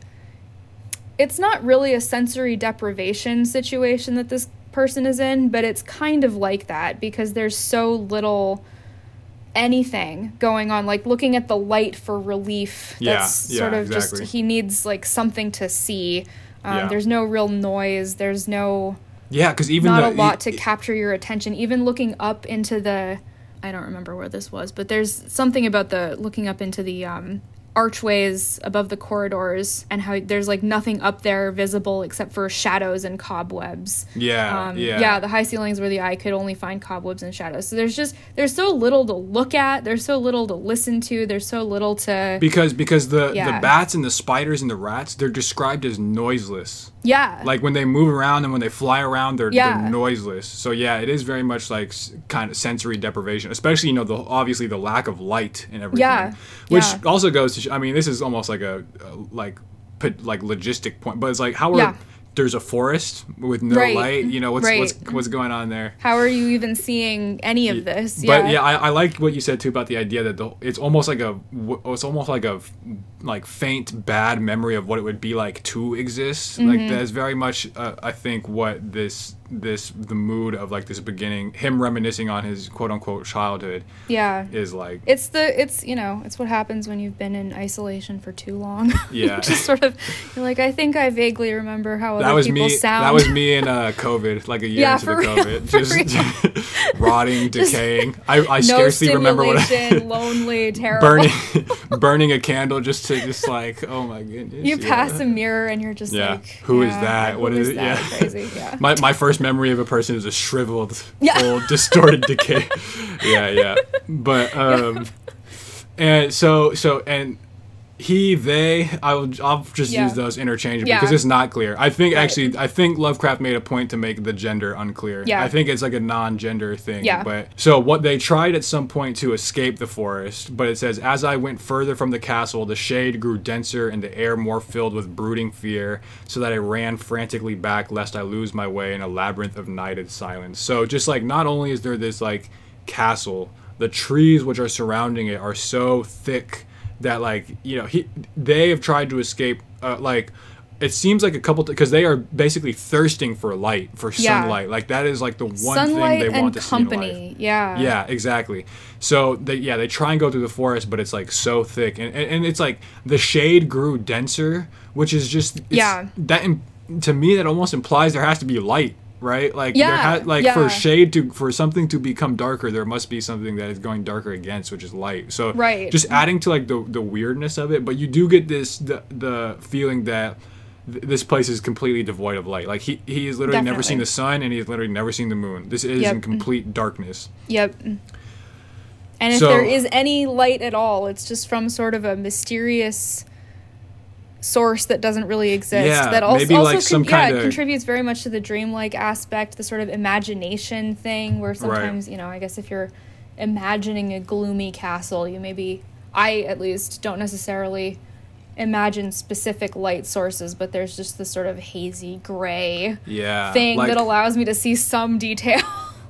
It's not really a sensory deprivation situation that this person is in, but it's kind of like that because there's so little anything going on, like looking at the light for relief. That's sort of just, he needs like something to see. There's no real noise. There's no, because even not a lot to capture your attention, even looking up into the, I don't remember where this was, but there's something about the looking up into the, archways above the corridors and how there's like nothing up there visible except for shadows and cobwebs. The high ceilings where the eye could only find cobwebs and shadows. So there's so little to look at, there's so little to listen to, there's so little to because the bats and the spiders and the rats, they're described as noiseless. Yeah. Like when they move around and when they fly around, they're noiseless. So it is very much like kind of sensory deprivation, especially, obviously the lack of light and everything. Yeah. Which also goes to, I mean, this is almost like a logistic point, but it's like, how are, there's a forest with no light, what's going on there? How are you even seeing any of this? Yeah. But I like what you said too about the idea that it's almost like a faint bad memory of what it would be like to exist. Mm-hmm. Like that's very much I think what this the mood of like this beginning, him reminiscing on his quote unquote childhood. Yeah, is like it's what happens when you've been in isolation for too long. Yeah, just sort of you're like I think I vaguely remember how that other was people me, sound. That was me in COVID, like a year into the COVID, just rotting, decaying. I scarcely remember what I lonely, terrible, burning a candle just to like oh my goodness. You pass a mirror and you're just like who is that? What is it? That? Yeah, crazy. Yeah, my first memory of a person is a shriveled, old, distorted decay. But and so and he, they, I'll just use those interchangeably because it's not clear. I think I think Lovecraft made a point to make the gender unclear. Yeah. I think it's like a non-gender thing. Yeah. But so what they tried at some point to escape the forest, but it says, as I went further from the castle, the shade grew denser and the air more filled with brooding fear, so that I ran frantically back lest I lose my way in a labyrinth of nighted silence. So just like not only is there this like castle, the trees which are surrounding it are so thick that like they have tried to escape like it seems like a couple because they are basically thirsting for light, for sunlight. Like that is like the one sunlight thing they want to company. See in life. Yeah, exactly. So they try and go through the forest, but it's like so thick and it's like the shade grew denser, which is just that to me that almost implies there has to be light. Right? Like, for shade for something to become darker, there must be something that is going darker against, which is light. So just adding to like the weirdness of it, but you do get this, the feeling that this place is completely devoid of light. Like he has literally never seen the sun and he has literally never seen the moon. This is in complete darkness. Yep. And if there is any light at all, it's just from sort of a mysterious source that doesn't really exist. Yeah, that also contributes very much to the dreamlike aspect, the sort of imagination thing where sometimes, right. You know, I guess if you're imagining a gloomy castle, you maybe, I at least, don't necessarily imagine specific light sources, but there's just this sort of hazy gray thing that allows me to see some detail.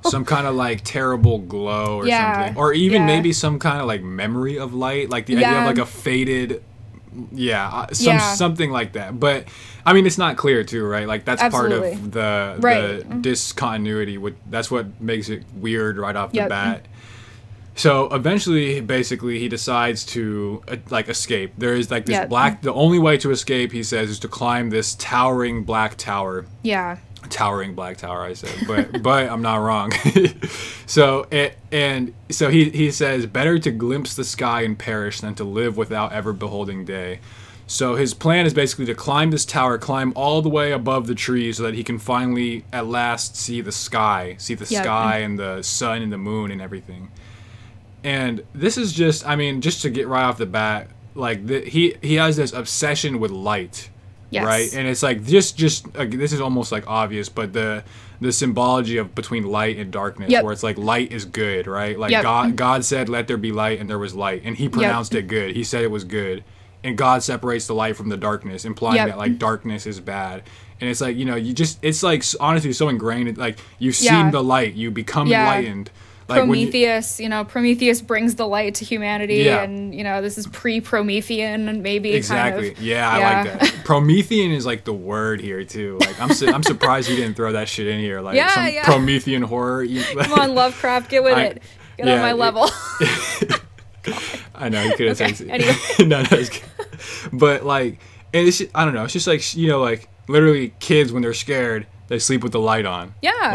Some kind of like terrible glow or something. Or even maybe some kind of like memory of light, like the idea of like a faded... something like that. But I mean, it's not clear too, right? Like that's Absolutely. Part of the discontinuity. That's what makes it weird right off the bat. So eventually, basically, he decides to escape. There is like this black. The only way to escape, he says, is to climb this towering black tower. Yeah. Towering black tower, I said, but I'm not wrong. So he says, better to glimpse the sky and perish than to live without ever beholding day. So his plan is basically to climb this tower, climb all the way above the trees, so that he can finally at last see the sky, and the sun and the moon and everything. And this is just, I mean, just to get right off the bat, like he has this obsession with light. Yes. Right, and it's like just this is almost like obvious, but the symbology of between light and darkness, where it's like light is good, right? Like God said, "Let there be light," and there was light, and He pronounced it good. He said it was good, and God separates the light from the darkness, implying that like darkness is bad. And it's like, you know, it's like honestly so ingrained. Like you've seen the light, you become enlightened. Like Prometheus, Prometheus brings the light to humanity, and this is pre-Promethean, and maybe exactly. Kind of, I like that. Promethean is like the word here too. Like I'm surprised you didn't throw that shit in here. Like Promethean horror. Come on, Lovecraft, get with it. Get on my level. I know you could have said it. Anyway. No, it's good. But like, and it's I don't know. It's just like like literally kids when they're scared, they sleep with the light on. Yeah.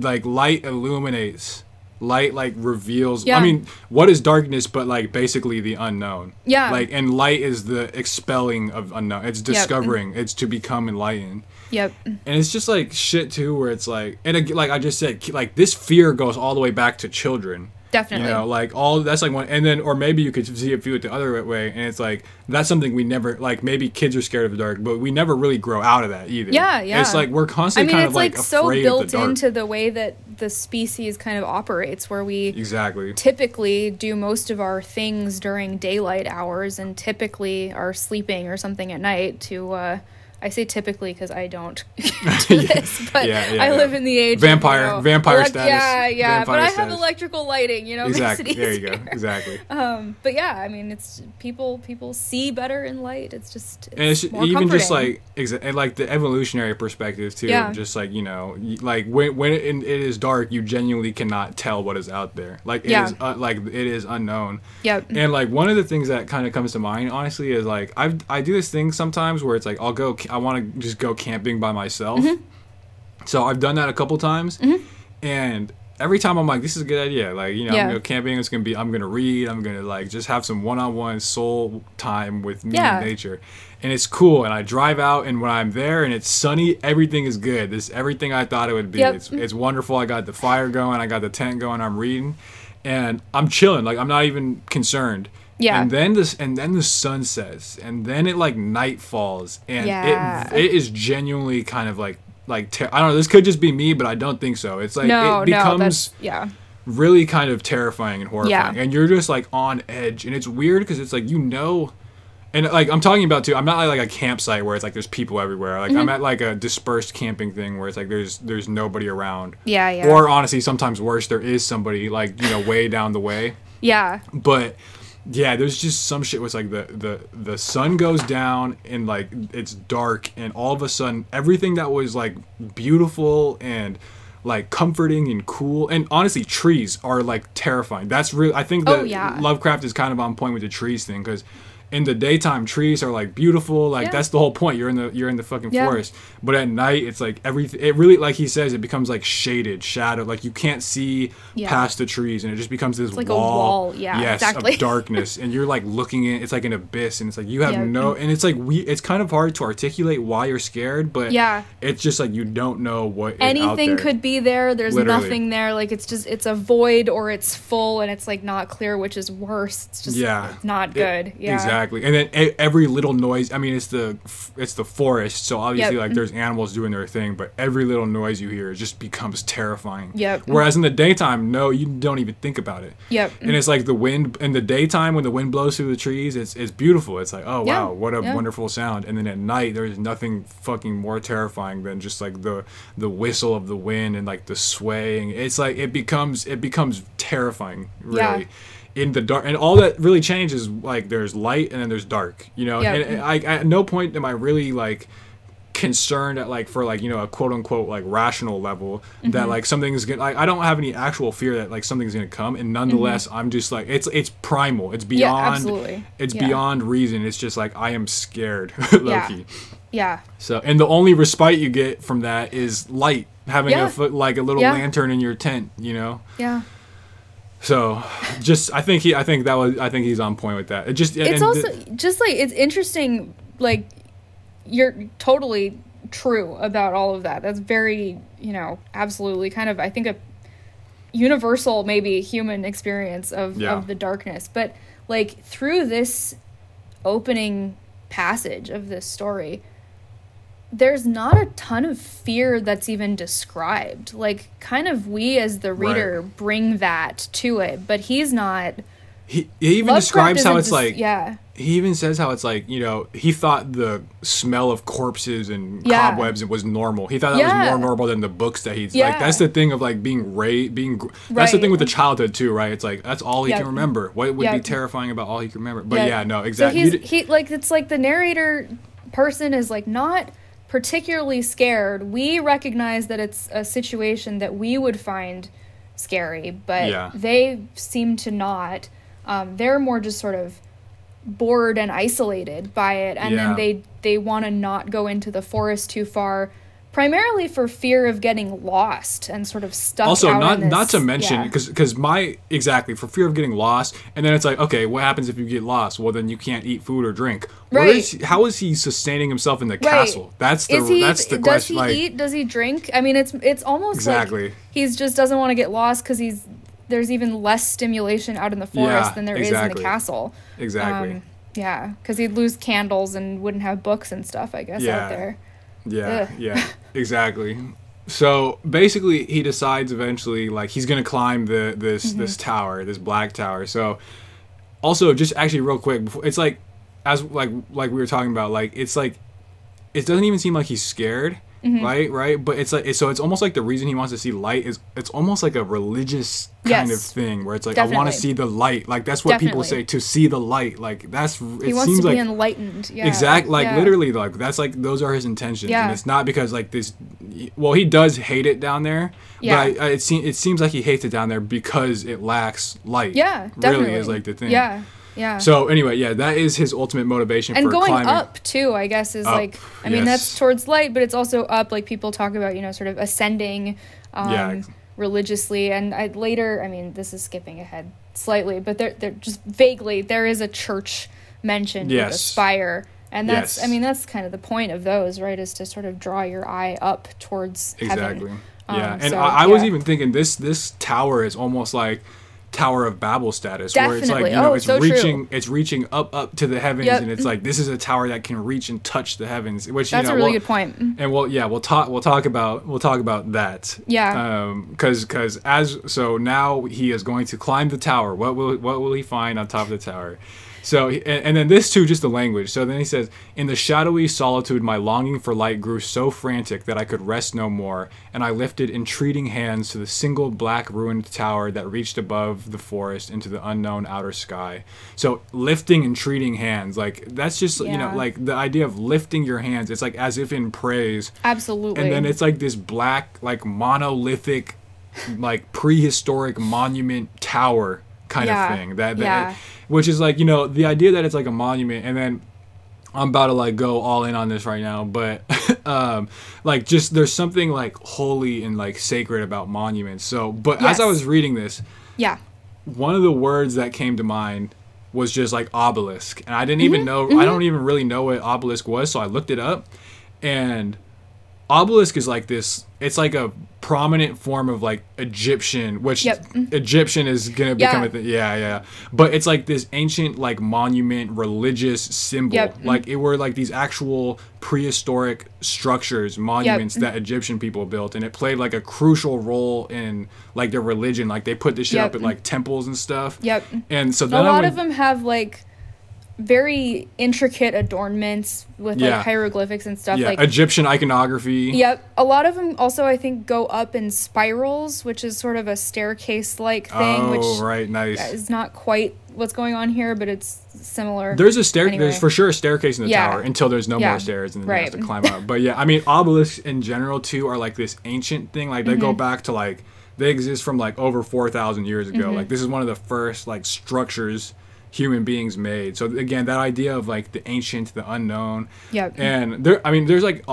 Like light illuminates. Light reveals I mean, what is darkness but like basically the unknown, and light is the expelling of unknown. It's discovering, it's to become enlightened. And it's just like shit too, where it's like, and like I just said, like this fear goes all the way back to children. Definitely. Like all that's like one, and then or maybe you could see a view it the other way, and it's like that's something we never like. Maybe kids are scared of the dark, but we never really grow out of that either. It's like we're constantly kind of like so built into the way that the species kind of operates, where we typically do most of our things during daylight hours, and typically are sleeping or something at night to. I say typically because I don't do this, but I live in the age vampire, of, vampire status. Vampire but I have electrical lighting, exactly. Makes it easier. There you go, exactly. But yeah, I mean, it's people see better in light. It's just it's more even comforting. Just like the evolutionary perspective too. Yeah. Just like when it is dark, you genuinely cannot tell what is out there. Like it is it is unknown. Yep. And like one of the things that kind of comes to mind, honestly, is like I do this thing sometimes where it's like I want to just go camping by myself. Mm-hmm. So I've done that a couple times. Mm-hmm. And every time I'm like, this is a good idea. Like, I'm going to go camping. I'm going to read. I'm going to just have some one-on-one soul time with me and nature. And it's cool. And I drive out, and when I'm there and it's sunny, everything is good. This is everything I thought it would be. Yep. It's wonderful. I got the fire going. I got the tent going. I'm reading and I'm chilling. Like I'm not even concerned. Yeah. And then the sun sets, and then it night falls, and it is genuinely kind of I don't know, this could just be me, but I don't think so. It's it becomes really kind of terrifying and horrifying, and you're just on edge, and it's weird because it's and I'm talking about too, I'm not a campsite where it's there's people everywhere. Like mm-hmm. I'm at a dispersed camping thing where it's there's nobody around. Yeah, yeah. Or honestly, sometimes worse, there is somebody way down the way. Yeah. But. Yeah, there's just some shit where it's the sun goes down and it's dark, and all of a sudden everything that was beautiful and comforting and cool, and honestly trees are terrifying. That's real. I think that Lovecraft is kind of on point with the trees thing, because in the daytime trees are like beautiful, like that's the whole point. You're in the fucking forest. But at night it's like everything, it really, like he says, it becomes like shaded, shadowed, like you can't see past the trees, and it just becomes this, it's like a wall of darkness, and you're like looking in, it's like an abyss, and it's like you have no, and it's like it's kind of hard to articulate why you're scared, but it's just like you don't know what anything could be there. There's nothing there, like it's just, it's a void or it's full, and it's like not clear which is worse. It's just not good. Exactly. And then every little noise, I mean, it's the forest, so obviously like there's animals doing their thing, but every little noise you hear just becomes terrifying. Whereas in the daytime, no, you don't even think about it. And it's like the wind in the daytime, when the wind blows through the trees, it's beautiful. It's like, oh wow, what a wonderful sound. And then at night, there's nothing fucking more terrifying than just like the whistle of the wind and like the swaying. It's like it becomes terrifying, really. In the dark. And all that really changes, like there's light and then there's dark, you know. And I at no point am I really like concerned at like, for like, you know, a quote unquote like rational level, that like something's gonna, like I don't have any actual fear that like something's gonna come, and nonetheless I'm just like, it's primal, it's beyond beyond reason. It's just like I am scared. Loki. So, and the only respite you get from that is light, having a little lantern in your tent, you know. So, just I think he's on point with that. It's interesting. Like, you're totally true about all of that. That's very, you know, absolutely kind of, I think, a universal maybe human experience of the darkness. But like through this opening passage of this story, there's not a ton of fear that's even described. Like, kind of we as the reader bring that to it, but he's not. He even describes how it's like. Yeah. He even says how it's like, you know, he thought the smell of corpses and cobwebs was normal. He thought that was more normal than the books that he's like. That's the thing of like being raised, that's the thing with the childhood too, right? It's like that's all he can remember. What would be terrifying about all he can remember? But no, exactly. So he like, it's like the narrator person is like not particularly scared. We recognize that it's a situation that we would find scary, but they seem to not. They're more just sort of bored and isolated by it, and then they want to not go into the forest too far, primarily for fear of getting lost and sort of stuck also out in this, not to mention because for fear of getting lost. And then it's like, okay, what happens if you get lost? Well, then you can't eat food or drink. How is he sustaining himself in the castle? That's the question. Does he eat, does he drink? I mean, it's almost like he's just doesn't want to get lost because there's even less stimulation out in the forest than there is in the castle. Because he'd lose candles and wouldn't have books and stuff, I guess, out there. So basically he decides eventually like he's gonna climb this tower, this black tower. So also, just actually real quick, it's like, as like we were talking about, like it's like it doesn't even seem like he's scared. Right, but it's like, so it's almost like the reason he wants to see light is it's almost like a religious kind of thing where it's like, I want to see the light, like that's what people say, to see the light, like that's it. He wants seems to be like enlightened, literally, like that's like those are his intentions, and it's not because like this. Well, he does hate it down there, but it seems like he hates it down there because it lacks light. Really is like the thing. So anyway, that is his ultimate motivation for climbing. And going up too, I guess, is like, I mean, that's towards light, but it's also up. Like people talk about, you know, sort of ascending religiously. And later, I mean, this is skipping ahead slightly, but they're just vaguely, there is a church mentioned with a spire. And that's, I mean, that's kind of the point of those, right? Is to sort of draw your eye up towards heaven. I was even thinking this tower is almost like Tower of Babel status. Where it's like, you know, it's so reaching true. It's reaching up to the heavens, and it's like this is a tower that can reach and touch the heavens, which that's, you know, a really good point. And we'll talk about that. Because as so now he is going to climb the tower. What will he find on top of the tower? So, and then this too, just the language. So then he says, in the shadowy solitude, my longing for light grew so frantic that I could rest no more. And I lifted entreating hands to the single black ruined tower that reached above the forest into the unknown outer sky. So lifting entreating hands, like that's just, you know, like the idea of lifting your hands. It's like as if in praise. Absolutely. And then it's like this black, like monolithic, like prehistoric monument tower kind of thing. Which is like, you know, the idea that it's like a monument, and then I'm about to like go all in on this right now, but like just there's something like holy and like sacred about monuments. So, but as I was reading this, one of the words that came to mind was just like obelisk, and I didn't even know. I don't even really know what obelisk was, so I looked it up, and obelisk is like this. It's like a prominent form of like Egyptian, which Egyptian is gonna become a thing. But it's like this ancient like monument religious symbol. Like it were like these actual prehistoric structures, monuments that Egyptian people built, and it played like a crucial role in like their religion. Like they put this shit up at like temples and stuff. And so then a lot of them have like very intricate adornments with like hieroglyphics and stuff, like Egyptian iconography. A lot of them also I think go up in spirals, which is sort of a staircase like thing, which is not quite what's going on here, but it's similar. There's a stair there's for sure a staircase in the tower until there's no more stairs, and then you have to climb up. But I mean, obelisks in general too are like this ancient thing, like they go back to like they exist from like over 4,000 years ago. Like this is one of the first like structures human beings made. So again, that idea of like the ancient, the unknown. And there, I mean, there's like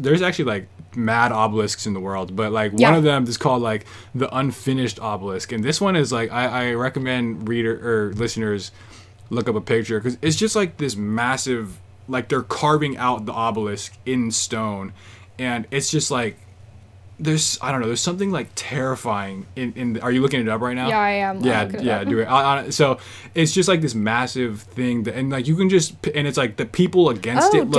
there's actually like mad obelisks in the world, but like one of them is called like the unfinished obelisk, and this one is like I recommend reader or listeners look up a picture, because it's just like this massive, like they're carving out the obelisk in stone, and it's just like there's, I don't know, there's something like terrifying in are you looking it up right now? I am. Yeah, do it. So it's just like this massive thing that, and like you can just, and it's like the people against it looks,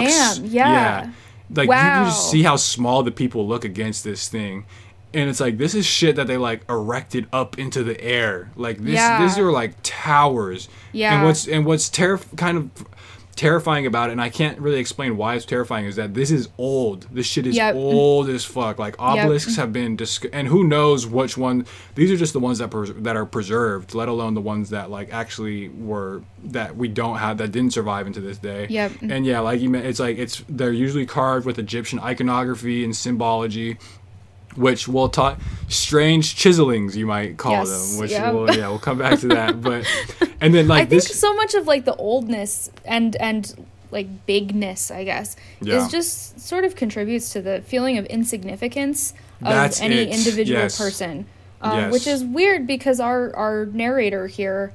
like you can just see how small the people look against this thing, and it's like this is shit that they like erected up into the air, like this. These are like towers. And what's kind of terrifying about it, and I can't really explain why it's terrifying, is that this is old. This shit is old as fuck. Like obelisks have been and who knows which one. These are just the ones that that are preserved, let alone the ones that like actually were, that we don't have, that didn't survive into this day. And like you meant, it's like they're usually carved with Egyptian iconography and symbology, which we'll talk, strange chiselings you might call them, which we'll come back to that. But and then like I think so much of like the oldness and like bigness, I guess, is just sort of contributes to the feeling of insignificance of individual person, which is weird because our narrator here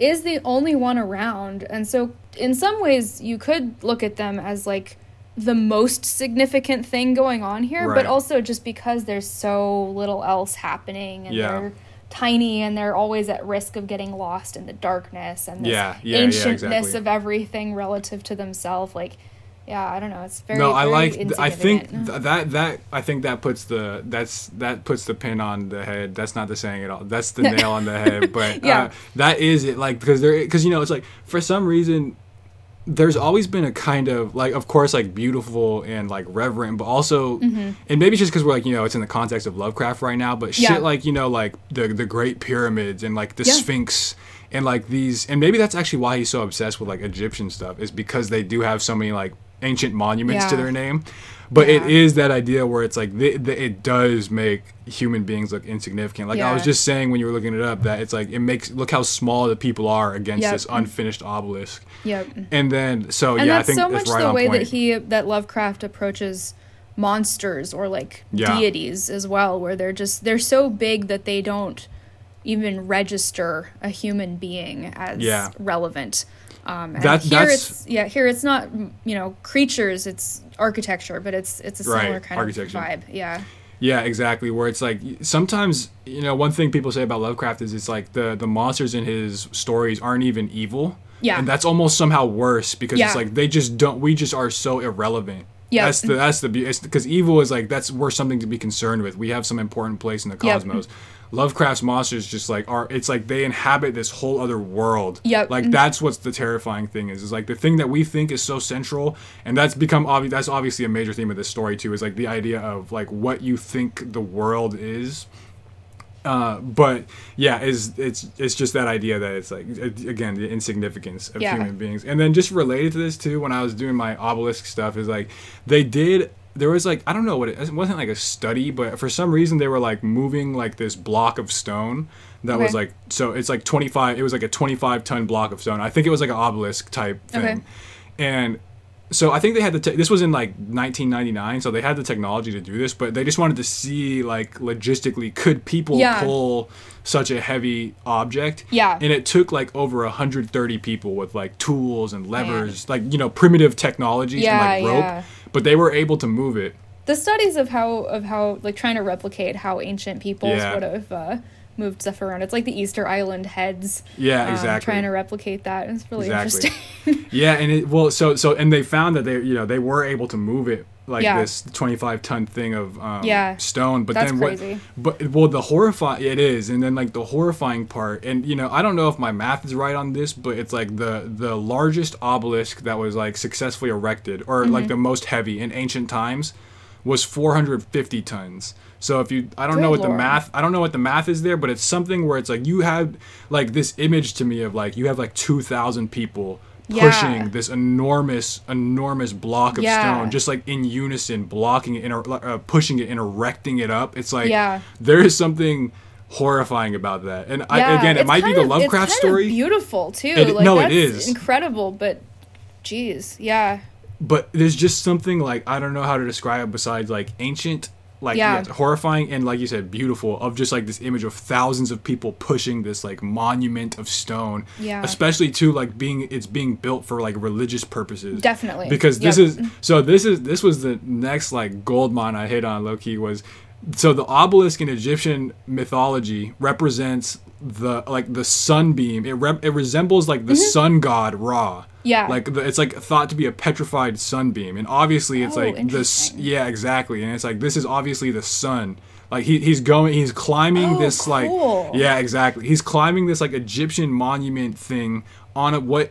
is the only one around, and so in some ways you could look at them as like the most significant thing going on here, but also just because there's so little else happening, and they're tiny, and they're always at risk of getting lost in the darkness and this ancientness of everything relative to themselves. Like, I don't know. It's very, no, very insignificant. I think that puts the pin on the head. That's not the saying at all. That's the nail on the head. But that is it. Like, because you know, it's like for some reason, there's always been a kind of, like, of course, like, beautiful and, like, reverent, but also, and maybe it's just because we're, like, you know, it's in the context of Lovecraft right now, but shit, like, you know, like, the Great Pyramids and, like, the Sphinx and, like, these, and maybe that's actually why he's so obsessed with, like, Egyptian stuff, is because they do have so many, like, ancient monuments to their name. But it is that idea where it's, like, it does make human beings look insignificant. Like, I was just saying when you were looking it up that it's, like, it makes, look how small the people are against this unfinished obelisk. And then, so, and I think that's right on point. And that's so much the way that that Lovecraft approaches monsters or, like, deities as well, where they're so big that they don't even register a human being as relevant. And here it's not, you know, creatures, it's architecture, but it's a similar kind of vibe. Yeah, exactly, where it's like sometimes, you know, one thing people say about Lovecraft is it's like the monsters in his stories aren't even evil. And that's almost somehow worse because it's like they just don't, we just are so irrelevant. That's the because evil is like, that's, we're something to be concerned with. We have some important place in the cosmos. Lovecraft's monsters just like are, it's like they inhabit this whole other world. Like that's what's the terrifying thing is like the thing that we think is so central, and that's become obvious, that's obviously a major theme of this story too, is like the idea of like what you think the world is. But it's just that idea that it's like, again, the insignificance of human beings. And then just related to this too, when I was doing my obelisk stuff, is like they did there was like, I don't know what it wasn't like a study, but for some reason they were like moving like this block of stone that was like, so it's like 25, it was like a 25 ton block of stone. I think it was like an obelisk type thing. Okay. And so I think they had the, this was in like 1999, so they had the technology to do this, but they just wanted to see like logistically, could people pull such a heavy object? Yeah. And it took like over 130 people with like tools and levers, like, you know, primitive technologies and like rope, but they were able to move it. The studies of how like trying to replicate how ancient peoples would have moved stuff around. It's like the Easter Island heads. Yeah, exactly. Trying to replicate that. It's really interesting. Yeah, and it, well, so and they found that they, you know, they were able to move it like this 25-ton thing of stone. But that's then what? Crazy. But well, the horrifying it is, and then like the horrifying part, and you know, I don't know if my math is right on this, but it's like the largest obelisk that was like successfully erected, or like the most heavy in ancient times, was 450 tons. So if you, I don't know what the math, I don't know what the math is there, but it's something where it's like you have like this image to me of like you have like 2,000 people pushing this enormous block of stone, just like in unison, blocking it, pushing it and erecting it up. It's like there is something horrifying about that. And again, it might be the Lovecraft story. It's kind of beautiful too. It, like, no, that's it is incredible, but geez, but there's just something like I don't know how to describe it besides like ancient. Like, it's horrifying and, like you said, beautiful, of just, like, this image of thousands of people pushing this, like, monument of stone. Yeah. Especially, too, like, it's being built for, like, religious purposes. Definitely. Because this was the next, like, gold mine I hit on, low-key, was, so the obelisk in Egyptian mythology represents the, like, the sunbeam. It resembles, like, the sun god Ra. Yeah. Like, it's, like, thought to be a petrified sunbeam. And obviously, it's, like, this... Yeah, exactly. And it's, like, this is obviously the sun. Like, he's climbing this, cool. like... Yeah, exactly. He's climbing this, like, Egyptian monument thing on what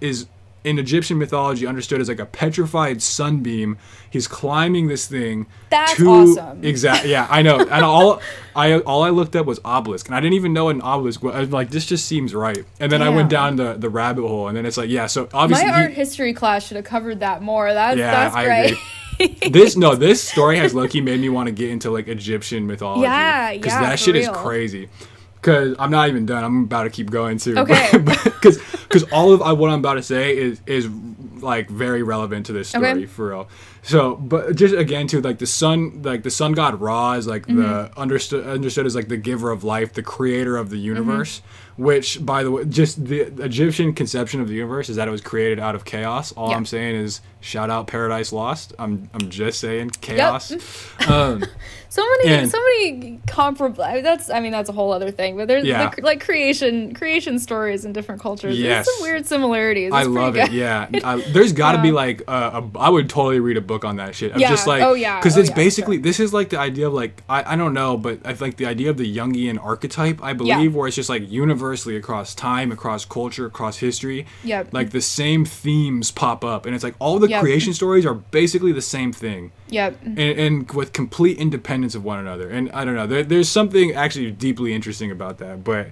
is, in Egyptian mythology, understood as, like, a petrified sunbeam. He's climbing this thing. That's awesome. Exactly. Yeah, I know. And all I looked up was obelisk. And I didn't even know what an obelisk was. I was like, this just seems right. And then I went down the rabbit hole. And then it's like, yeah, so obviously... My art history class should have covered that more. That's great. This story has low-key made me want to get into, like, Egyptian mythology. Yeah, because that shit is crazy. Because I'm not even done. I'm about to keep going, too. Okay. Because all of what I'm about to say is like, very relevant to this story, for real. So, but just again, too, like, the sun god Ra is, like, the understood as, like, the giver of life, the creator of the universe, which, by the way, just the Egyptian conception of the universe is that it was created out of chaos. All I'm saying is, shout out Paradise Lost. I'm just saying, chaos. Yep. So many comparable. That's a whole other thing. But there's like creation stories in different cultures. Yes. There's some weird similarities. It's I love good. It. Yeah, there's got to be like I would totally read a book on that shit. I'm just like, because it's basically this is like the idea of like I don't know, but I think the idea of the Jungian archetype I believe where it's just like universally across time, across culture, across history. Yeah. Like the same themes pop up, and it's like all the creation stories are basically the same thing. Yep. And with complete independence of one another. And I don't know, there's something actually deeply interesting about that, but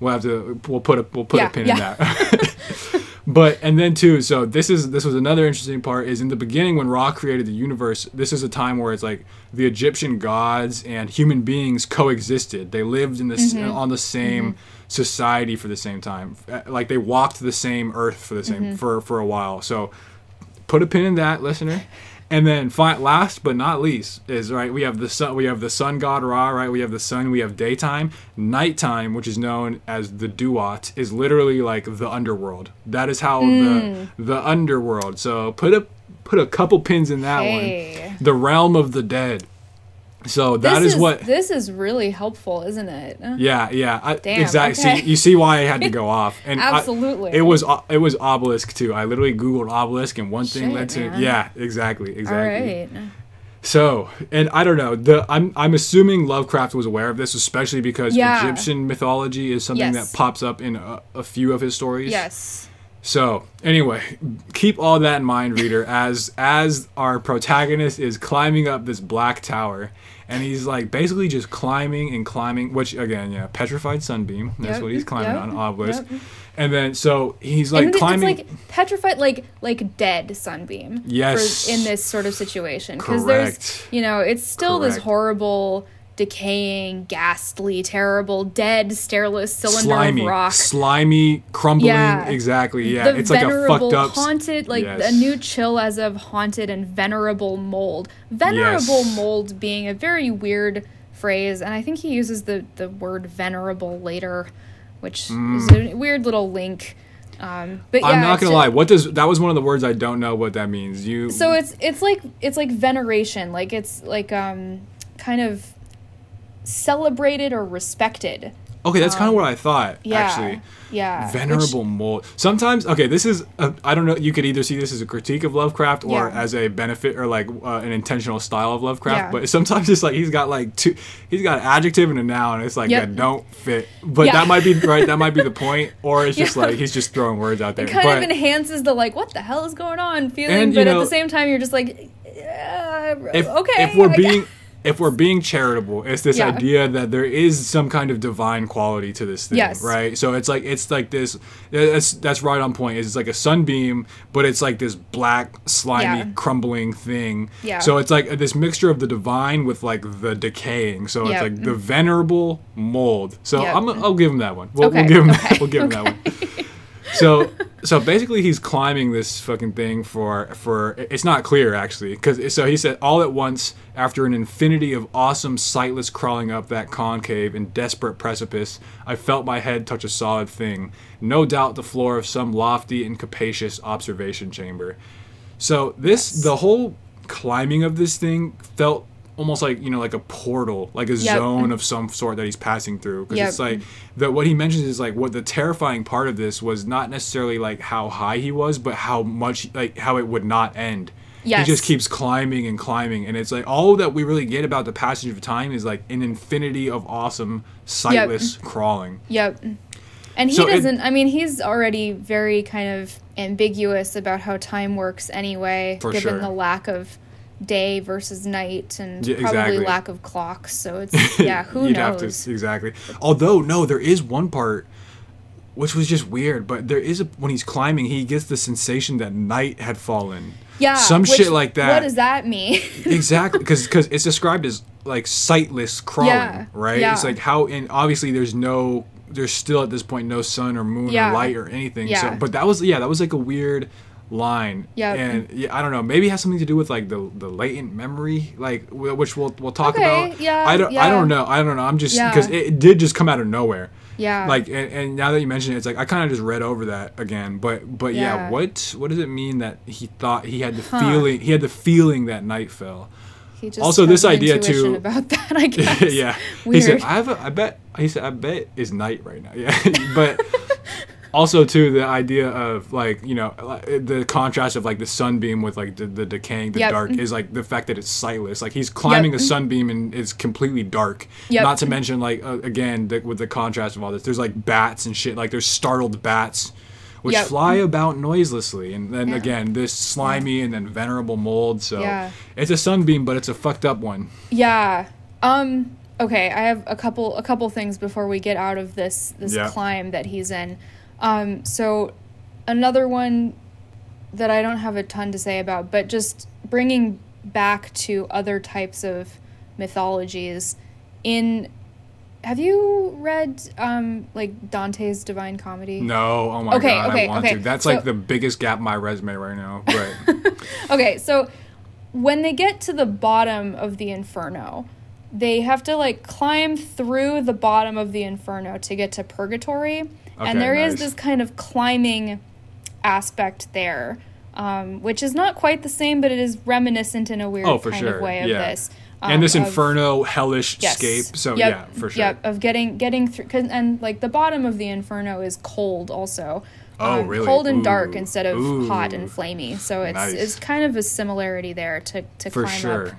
we'll put a pin in that. But and then too, so this was another interesting part is in the beginning when Ra created the universe, this is a time where it's like the Egyptian gods and human beings coexisted. They lived in this on the same society for the same time. Like they walked the same earth for the same for a while. So put a pin in that, listener. And then last but not least is we have the sun god Ra, right? We have the sun, we have daytime. Nighttime, which is known as the Duat, is literally like the underworld. That is how the underworld. So put a couple pins in that one. The realm of the dead. So this is really helpful, isn't it? Yeah. Damn, exactly. Okay. You see why I had to go off. And absolutely. It was obelisk too. I literally Googled obelisk, and one thing led to exactly. All right. So, and I don't know. I'm assuming Lovecraft was aware of this, especially because Egyptian mythology is something that pops up in a few of his stories. Yes. So, anyway, keep all that in mind, reader, as our protagonist is climbing up this black tower. And he's, like, basically just climbing and climbing, which, again, petrified sunbeam. That's what he's climbing on, obelisk. Yep. And then, so he's like climbing. It's like petrified, like dead Sunbeam. Yes. In this sort of situation. Because there's, you know, it's still this horrible, decaying, ghastly, terrible, dead, stareless cylinder of rock. Slimy, crumbling. Yeah. Exactly. Yeah. The it's like a fucked up. Haunted, like a new chill as of haunted and venerable mold. Venerable mold being a very weird phrase. And I think he uses the word venerable later, which is a weird little link. But yeah, I'm not gonna lie. That was one of the words I don't know what that means. So it's like veneration. Like it's like kind of celebrated or respected. Okay, that's kind of what I thought. Yeah, actually. Yeah. Venerable mold. Sometimes, okay, this is I don't know. You could either see this as a critique of Lovecraft or as a benefit or like an intentional style of Lovecraft. Yeah. But sometimes it's like he's got an adjective and a noun. And it's like that don't fit. But that might be right. That might be the point. Or it's just like he's just throwing words out there. It kind of enhances the like what the hell is going on feeling. And, but at the same time, you're just like, okay. If we're being charitable, it's this idea that there is some kind of divine quality to this thing, right? So it's like this. That's right on point. It's like a sunbeam, but it's like this black, slimy, crumbling thing. Yeah. So it's like this mixture of the divine with like the decaying. So it's like the venerable mold. So I'll give him that one. We'll give him that one. So basically he's climbing this fucking thing for it's not clear actually so he said all at once after an infinity of awesome sightless crawling up that concave and desperate precipice I felt my head touch a solid thing, no doubt the floor of some lofty and capacious observation chamber. So this the whole climbing of this thing felt almost like, you know, like a portal, like a zone of some sort that he's passing through. Because it's like that. What he mentions is like what the terrifying part of this was not necessarily like how high he was, but how much like how it would not end. Yes. He just keeps climbing and climbing. And it's like all that we really get about the passage of time is like an infinity of awesome, sightless crawling. Yep. And he he's already very kind of ambiguous about how time works anyway, given the lack of day versus night and probably lack of clocks, so it's who You'd knows have to, exactly. Although no, there is one part which was just weird, but there is when he's climbing he gets the sensation that night had fallen. Yeah, some shit like that. What does that mean? Exactly, because it's described as like sightless crawling, right? Yeah. It's like how, and obviously there's still at this point no sun or moon or light or anything. Yeah. So, but that was like a weird line. Yeah. And I don't know, maybe it has something to do with like the latent memory, like which we'll talk about. I don't know, I'm just because it did just come out of nowhere. Yeah. Like and now that you mention it, it's like I kind of just read over that again, but what does it mean that he thought he had the feeling that night fell? He just also this idea too about that, I guess. Yeah. Weird. He said I bet it's night right now. Yeah. But also, too, the idea of, like, you know, the contrast of, like, the sunbeam with, like, the decaying, the dark is, like, the fact that it's sightless. Like, he's climbing a sunbeam and it's completely dark. Yep. Not to mention, like, again, with the contrast of all this, there's, like, bats and shit. Like, there's startled bats, which fly about noiselessly. And then, again, this slimy and then venerable mold. So it's a sunbeam, but it's a fucked up one. Yeah. Okay, I have a couple things before we get out of this climb that he's in. So another one that I don't have a ton to say about, but just bringing back to other types of mythologies have you read, like Dante's Divine Comedy? No. Oh my God. I want to. That's like the biggest gap in my resume right now. Right. Okay. So when they get to the bottom of the Inferno, they have to like climb through the bottom of the Inferno to get to Purgatory. Okay, and there is this kind of climbing aspect there, which is not quite the same, but it is reminiscent in a weird kind of way of this. And this inferno hellish escape. So for sure. Yep, of getting through. And like the bottom of the Inferno is cold also. Really? Cold and dark instead of hot and flamey. So it's kind of a similarity there to climb up.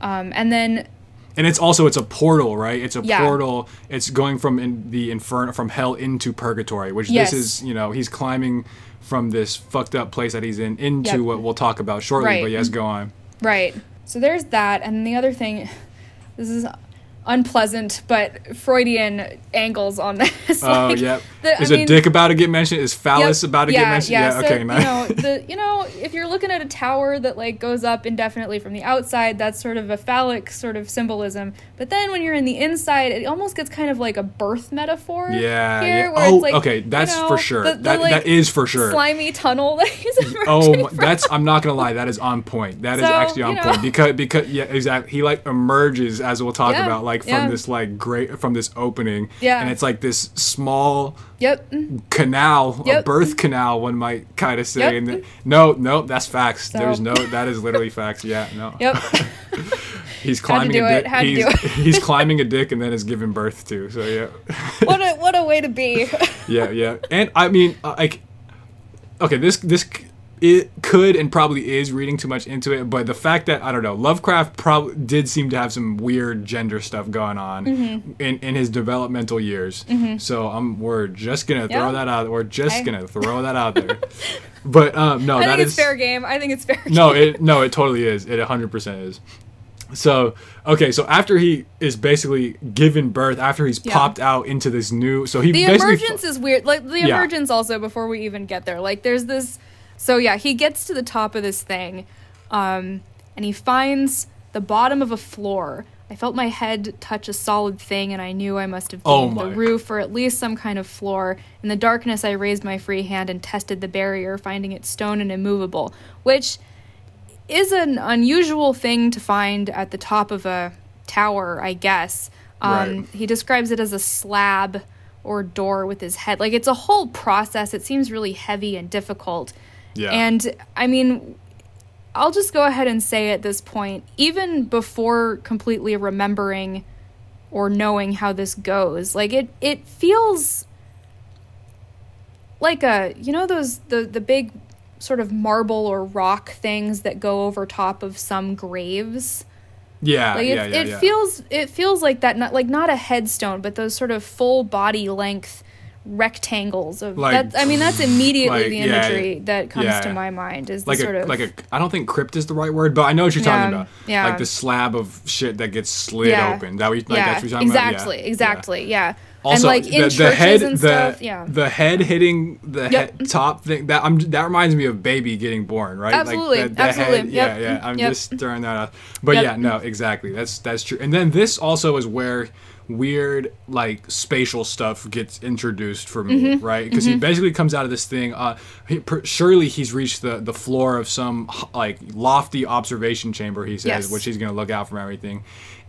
And then... And it's a portal, right? It's a portal. It's going from from hell into purgatory, which this is, you know, he's climbing from this fucked up place that he's in into what we'll talk about shortly. Right. But yes, go on. Right. So there's that. And the other thing, this is unpleasant but Freudian angles on this. Oh, like, yeah. Is dick about to get mentioned? Is phallus about to get mentioned? Yeah, okay. So, nice. You know, if you're looking at a tower that like goes up indefinitely from the outside, that's sort of a phallic sort of symbolism. But then when you're in the inside, it almost gets kind of like a birth metaphor. Yeah. Here, where it's like, okay. That's for sure. That is for sure. Slimy tunnel that he's emerging from. I'm not gonna lie. That is on point. That is actually on point because yeah, exactly. He like emerges, as we'll talk about, like. From this like great from this opening, and it's like this small canal, a birth canal, one might kind of say. And no, that's facts. So. That is literally facts. Yeah, no. Yep. He's climbing a dick. He's climbing a dick and then is given birth to. So yeah. What a way to be. yeah, and I mean like, okay, this. It could and probably is reading too much into it, but the fact that, I don't know, Lovecraft probably did seem to have some weird gender stuff going on in his developmental years. Mm-hmm. So we're just going to throw that out. We're just going to throw that out there. But no, that is fair game. I think it's fair game. No, it totally is. It 100% is. So, okay, so after he is basically given birth, after he's popped out into this new... so he the basically emergence is weird. Like the emergence also, before we even get there, like there's this... So, yeah, he gets to the top of this thing, and he finds the bottom of a floor. I felt my head touch a solid thing, and I knew I must have gained the roof or at least some kind of floor. In the darkness, I raised my free hand and tested the barrier, finding it stone and immovable, which is an unusual thing to find at the top of a tower, I guess. Right. He describes it as a slab or door with his head. Like, it's a whole process. It seems really heavy and difficult. Yeah. And, I mean, I'll just go ahead and say at this point, even before completely remembering or knowing how this goes, like, it feels like a, you know, those the big sort of marble or rock things that go over top of some graves? Yeah, like It feels like that, not a headstone, but those sort of full body length rectangles of like, that's immediately like, the imagery that comes to my mind is like I don't think crypt is the right word, but I know what you're talking about. Yeah. Like the slab of shit that gets slid open. That's what you're talking about. Exactly. Yeah. Also, and like in the head and stuff, the head hitting the head top thing that reminds me of baby getting born, right? Absolutely, like the head, I'm just throwing that out. But exactly. That's true. And then this also is where weird like spatial stuff gets introduced for me, right? Because he basically comes out of this thing. Surely he's reached the floor of some like lofty observation chamber. He says, which he's gonna look out from everything.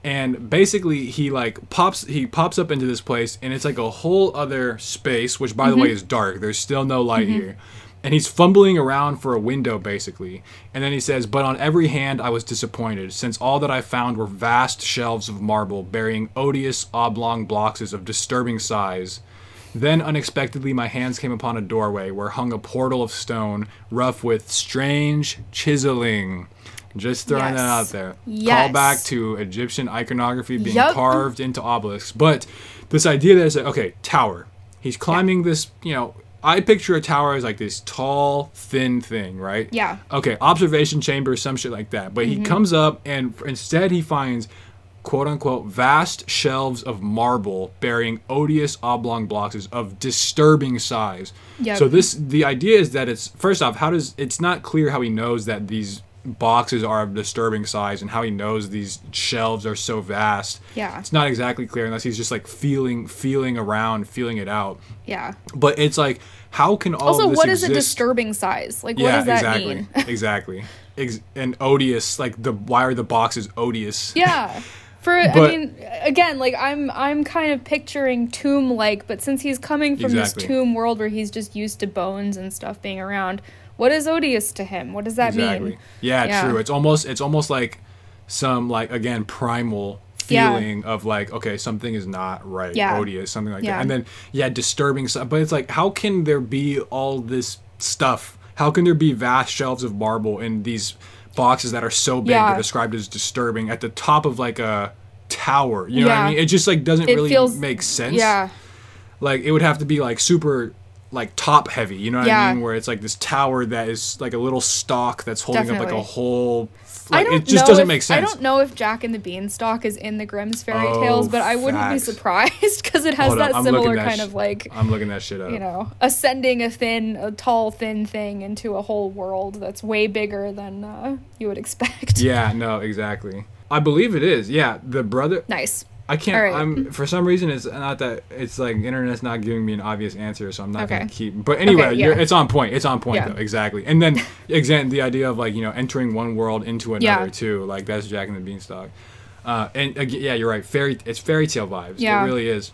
And basically, he like pops up into this place, and it's like a whole other space, which by the way is dark. There's still no light here. And he's fumbling around for a window, basically. And then he says, "But on every hand I was disappointed, since all that I found were vast shelves of marble, bearing odious oblong blocks of disturbing size. Then unexpectedly my hands came upon a doorway where hung a portal of stone, rough with strange chiseling." Just throwing that out there. Yes. Call back to Egyptian iconography being carved into obelisks. But this idea that it's like, okay, tower. He's climbing this, you know, I picture a tower as like this tall, thin thing, right? Yeah. Okay, observation chamber, some shit like that. But he comes up and instead he finds, quote unquote, vast shelves of marble bearing odious oblong blocks of disturbing size. Yep. So the idea is that it's, first off, it's not clear how he knows that these boxes are of disturbing size and how he knows these shelves are so vast. Yeah. It's not exactly clear unless he's just like feeling around, feeling it out. Yeah. But it's like, how can all of this what exist? Is a disturbing size? Like, what does that mean? Exactly. And odious, like why are the boxes odious? Yeah. I mean, again, like I'm kind of picturing tomb-like, but since he's coming from this tomb world where he's just used to bones and stuff being around, what is odious to him? What does that mean? Yeah, true. It's almost like some, like, again, primal feeling of like, okay, something is not right. Yeah. Odious, something like that. And then, disturbing stuff. But it's like, how can there be all this stuff? How can there be vast shelves of marble in these boxes that are so big they're described as disturbing at the top of like a tower? You know what I mean? It just like doesn't really make sense. Yeah. Like it would have to be like super like top heavy, you know what I mean? Where it's like this tower that is like a little stalk that's holding up like a whole. Like, it just doesn't make sense. I don't know if Jack and the Beanstalk is in the Grimm's fairy tales, but I wouldn't be surprised because it has that similar kind of like. I'm looking that shit up. You know, ascending a tall, thin thing into a whole world that's way bigger than you would expect. Yeah, no, exactly. I believe it is. Yeah, the brother. Nice. I can't. Right. I'm for some reason it's not that it's like internet's not giving me an obvious answer, so I'm not gonna keep. But anyway, it's on point. It's on point though, exactly. And then again, the idea of like, you know, entering one world into another too, like that's Jack and the Beanstalk. And yeah, you're right. It's fairy tale vibes. Yeah. It really is.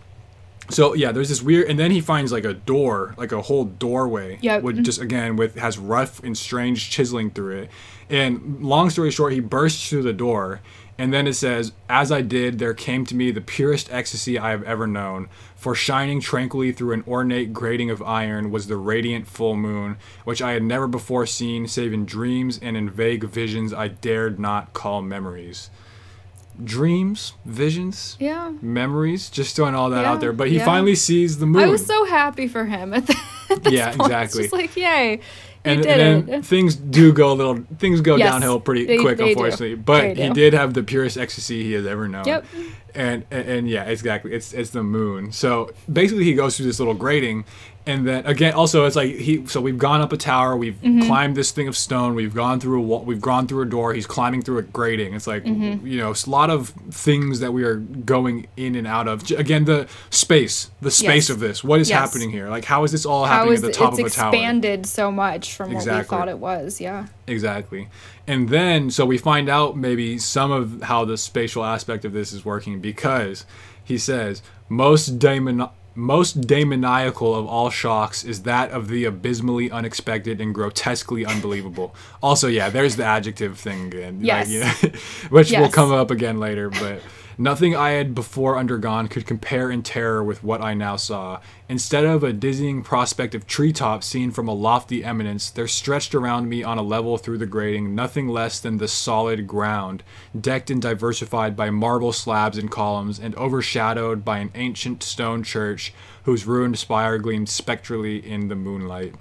So yeah, there's this weird, and then he finds like a door, like a whole doorway, with just again has rough and strange chiseling through it. And long story short, he bursts through the door. And then it says, as I did, there came to me the purest ecstasy I have ever known. For shining tranquilly through an ornate grating of iron was the radiant full moon, which I had never before seen, save in dreams and in vague visions I dared not call memories. Dreams, visions, memories, just throwing all that out there. But he finally sees the moon. I was so happy for him at this point. Exactly. It's just like, yay. And then things go downhill pretty quick, unfortunately. But he did have the purest ecstasy he has ever known. Yep. And yeah, exactly. It's the moon. So basically, he goes through this little grating, and then again, also it's like he. So we've gone up a tower, we've climbed this thing of stone, we've gone through a wall, we've gone through a door. He's climbing through a grating. It's like you know, it's a lot of things that we are going in and out of. Again, the space of this. What is happening here? Like, how is this all happening at the top of a tower? It's expanded so much from what we thought it was. Yeah. Exactly. And then, so we find out maybe some of how the spatial aspect of this is working because he says, most demoniacal of all shocks is that of the abysmally unexpected and grotesquely unbelievable. Also, yeah, there's the adjective thing again. Yes. Like, you know, which will come up again later, but... Nothing I had before undergone could compare in terror with what I now saw. Instead of a dizzying prospect of treetops seen from a lofty eminence, there stretched around me on a level through the grating nothing less than the solid ground, decked and diversified by marble slabs and columns, and overshadowed by an ancient stone church whose ruined spire gleamed spectrally in the moonlight.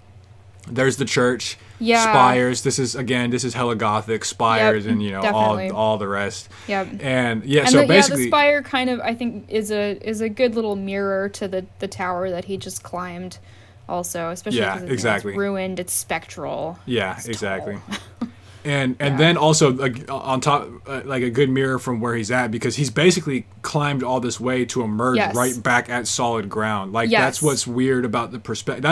There's the church, spires. This is hella gothic spires, and you know all the rest. Yep. And yeah, and so basically, the spire kind of I think is a good little mirror to the tower that he just climbed. Also, especially because it's ruined, it's spectral. Yeah, it's exactly. And then also like, on top, like a good mirror from where he's at because he's basically climbed all this way to emerge right back at solid ground. Like that's what's weird about the perspective.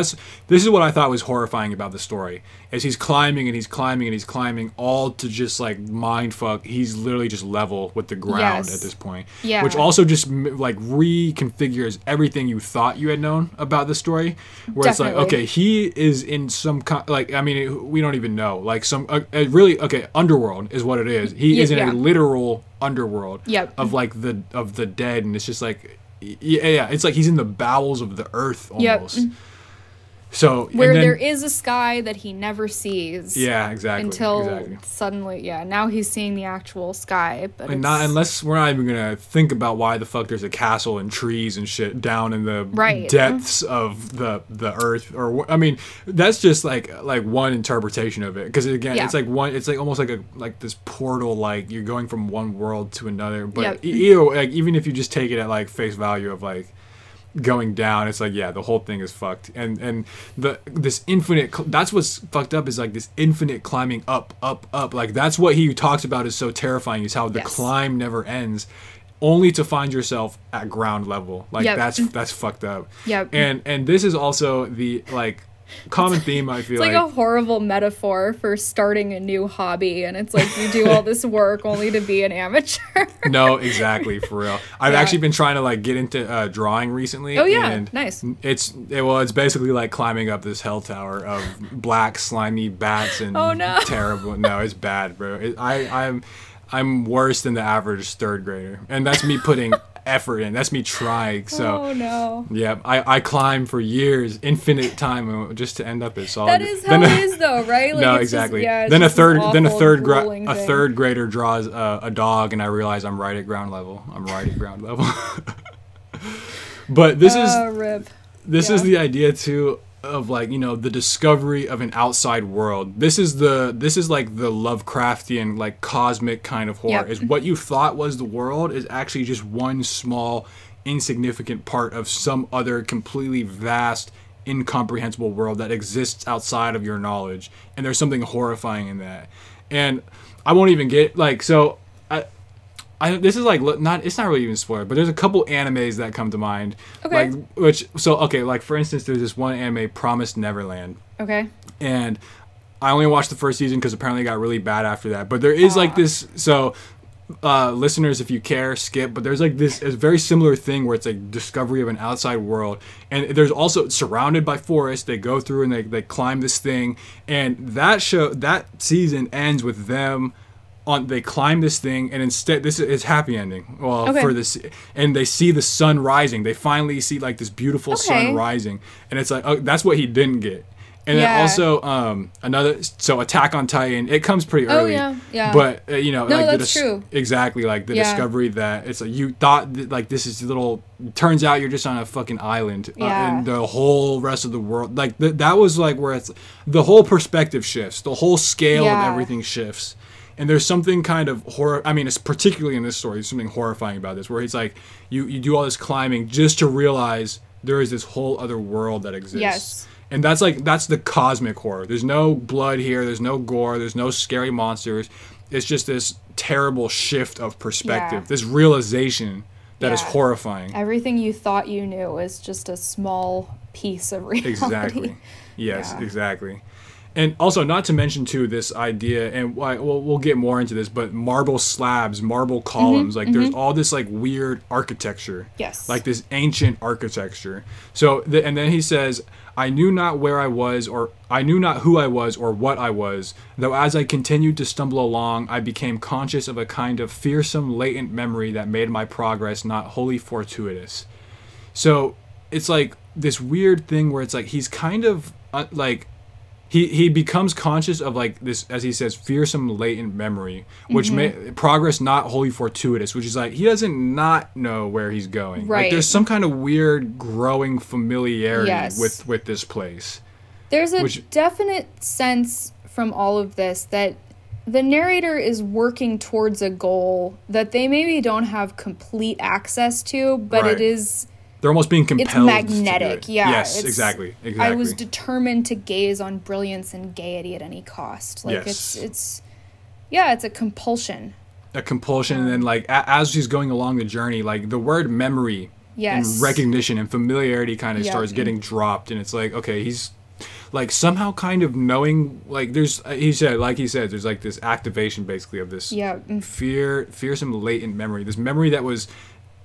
This is what I thought was horrifying about the story is he's climbing and he's climbing and he's climbing all to just like mindfuck. He's literally just level with the ground at this point, which also just like reconfigures everything you thought you had known about the story. Where it's like okay, he is in some like I mean we don't even know like some. Underworld is what it is. He is in a literal underworld of like the dead, and it's just like, it's like he's in the bowels of the earth almost. Yep. So where there is a sky that he never sees. Yeah, exactly. Until suddenly, now he's seeing the actual sky. But not unless we're not even gonna think about why the fuck there's a castle and trees and shit down in the depths of the earth. Or I mean, that's just like one interpretation of it. Because again, it's like one. It's like almost like this portal. Like you're going from one world to another. But either like even if you just take it at like face value of like. Going down, it's like the whole thing is fucked, and this infinite. That's what's fucked up is like this infinite climbing up. Like that's what he talks about is so terrifying is how the climb never ends, only to find yourself at ground level. Like that's fucked up. Yep. And this is also the like. Common theme, I feel it's like a horrible metaphor for starting a new hobby, and it's like you do all this work only to be an amateur. No, exactly, for real. I've actually been trying to like get into drawing recently. Oh yeah, and nice. It's basically like climbing up this hell tower of black slimy bats and oh no, terrible. No, it's bad, bro. I'm worse than the average third grader, and that's me putting. Effort in. That's me trying. So, oh no. Yeah, I climbed for years, infinite time, just to end up at solid. That is how it is, though, right? Like, no, exactly. Just, then a third grader draws a dog, and I realize I'm right at ground level. But this is rip. This is the idea too of like, you know, the discovery of an outside world. This is like the Lovecraftian, like, cosmic kind of horror. Yep. Is what you thought was the world is actually just one small insignificant part of some other completely vast, incomprehensible world that exists outside of your knowledge, and there's something horrifying in that. And I won't even get like, so I this is like not, it's not really even spoiler, but there's a couple animes that come to mind. Okay. Like, which, so okay, like for instance, there's this one anime, Promised Neverland. Okay. And I only watched the first season because apparently it got really bad after that. But there is like this, so listeners, if you care, skip. But there's like this, a very similar thing where it's like discovery of an outside world, and there's also surrounded by forests. They go through and they climb this thing, and that season ends with them. They climb this thing, and instead this is happy ending. Well, okay. For this, and they see the sun rising. They finally see like this beautiful sun rising, and it's like, oh, that's what he didn't get. And then also another, so Attack on Titan, it comes pretty early. Oh yeah. But you know, no, like that's true. Exactly, like the discovery that it's like you thought like this is little. Turns out you're just on a fucking island, and the whole rest of the world, like that was like where it's the whole perspective shifts, the whole scale of everything shifts. And there's something kind of horror. I mean, it's particularly in this story, there's something horrifying about this, where it's like you do all this climbing just to realize there is this whole other world that exists. Yes. And that's like, that's the cosmic horror. There's no blood here. There's no gore. There's no scary monsters. It's just this terrible shift of perspective. Yeah. This realization that is horrifying. Everything you thought you knew is just a small piece of reality. Exactly. Yes. Yeah. Exactly. And also, not to mention, too, this idea, and we'll get more into this, but marble slabs, marble columns, there's all this, like, weird architecture. Yes. Like, this ancient architecture. So, and then he says, I knew not where I was, or I knew not who I was, or what I was, though as I continued to stumble along, I became conscious of a kind of fearsome, latent memory that made my progress not wholly fortuitous. So, it's, like, this weird thing where it's, like, he's kind of, like... He becomes conscious of, like, this, as he says, fearsome latent memory, which progress not wholly fortuitous, which is, like, he doesn't not know where he's going. Right. Like, there's some kind of weird growing familiarity with this place. There's a definite sense from all of this that the narrator is working towards a goal that they maybe don't have complete access to, but it is... They're almost being compelled. It's magnetic, yeah. Yes, exactly. I was determined to gaze on brilliance and gaiety at any cost. Like, it's a compulsion. A compulsion, and then, like, as she's going along the journey, like, the word memory and recognition and familiarity kind of starts getting dropped, and it's like, okay, he's, like, somehow kind of knowing, like, there's, he said, there's, like, this activation, basically, of this fearsome latent memory, this memory that was...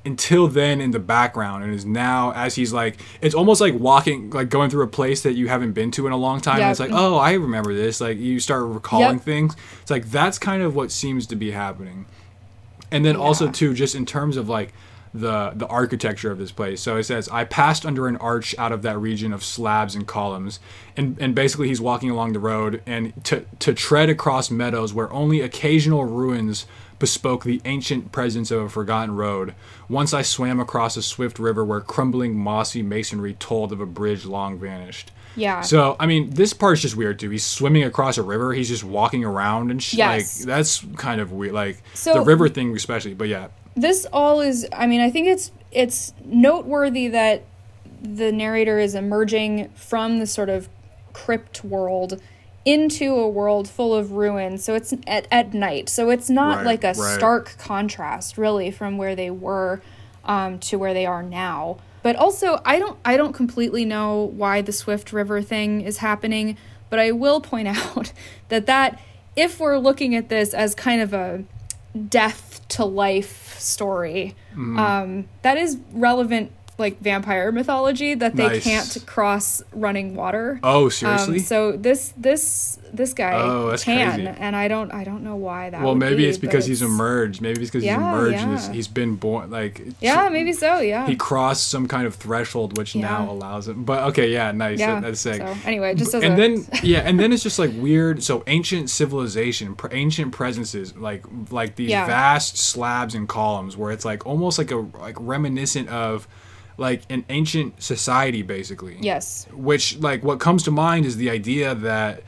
until then in the background, and is now, as he's like, it's almost like walking, like going through a place that you haven't been to in a long time, and it's like, oh, I remember this, like you start recalling things. It's like, that's kind of what seems to be happening. And then also too, just in terms of like the architecture of this place. So it says, I passed under an arch out of that region of slabs and columns, and basically he's walking along the road, and to tread across meadows where only occasional ruins bespoke the ancient presence of a forgotten road. Once I swam across a swift river where crumbling mossy masonry told of a bridge long vanished. Yeah. So, I mean, this part's just weird, too. He's swimming across a river. He's just walking around and shit. Yes. Like, that's kind of weird. Like, so, the river thing especially, but yeah. This all is, I mean, I think it's noteworthy that the narrator is emerging from the sort of crypt world into a world full of ruins, so it's at night, so it's not like a stark contrast really from where they were to where they are now. But also, I don't completely know why the Swift River thing is happening, but I will point out that if we're looking at this as kind of a death to life story, that is relevant, like, vampire mythology, that they can't cross running water. Oh, seriously? So this guy can, crazy. And I don't know why that. Well, maybe it's because he's emerged. Maybe it's because he's emerged and he's been born. Like, maybe so. Yeah, he crossed some kind of threshold, which now allows him. But okay, yeah, nice. Yeah. That's sick. So, anyway, just as and then it's just like weird. So ancient civilization, ancient presences, like these vast slabs and columns, where it's like almost like reminiscent of like an ancient society, basically. Yes. Which, like, what comes to mind is the idea that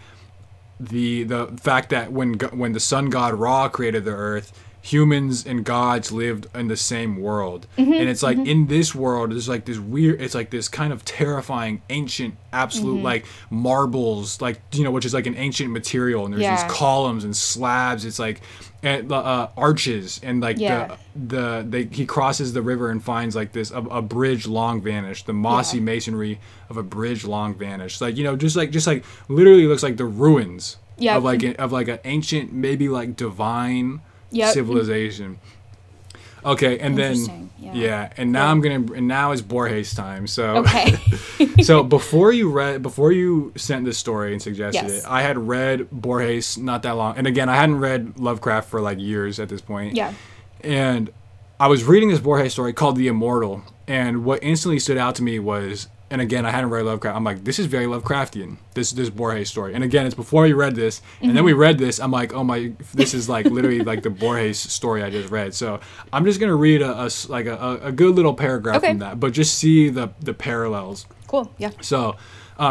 the fact that when the sun god Ra created the earth, humans and gods lived in the same world. Mm-hmm, and it's like, mm-hmm. in this world, there's like this weird, it's like this kind of terrifying, ancient, absolute, mm-hmm. like marbles, like, you know, which is like an ancient material. And there's these columns and slabs. It's like arches. And like he crosses the river and finds like this, a bridge long vanished, the mossy masonry of a bridge long vanished. Like, you know, just like literally looks like the ruins of an ancient, maybe like divine, civilization. Okay, and then now it's Borges time. So okay. So before you sent this story and suggested it, I had read Borges not that long, and again I hadn't read Lovecraft for like years at this point. Yeah, and I was reading this Borges story called The Immortal, and what instantly stood out to me was, and again I hadn't read Lovecraft, I'm like, this is very Lovecraftian, this Borges story. And again, it's before we read this, and then we read this, I'm like, oh my, this is like literally like the Borges story I just read. So I'm just gonna read a good little paragraph from that, but just see the parallels. Cool. Yeah. So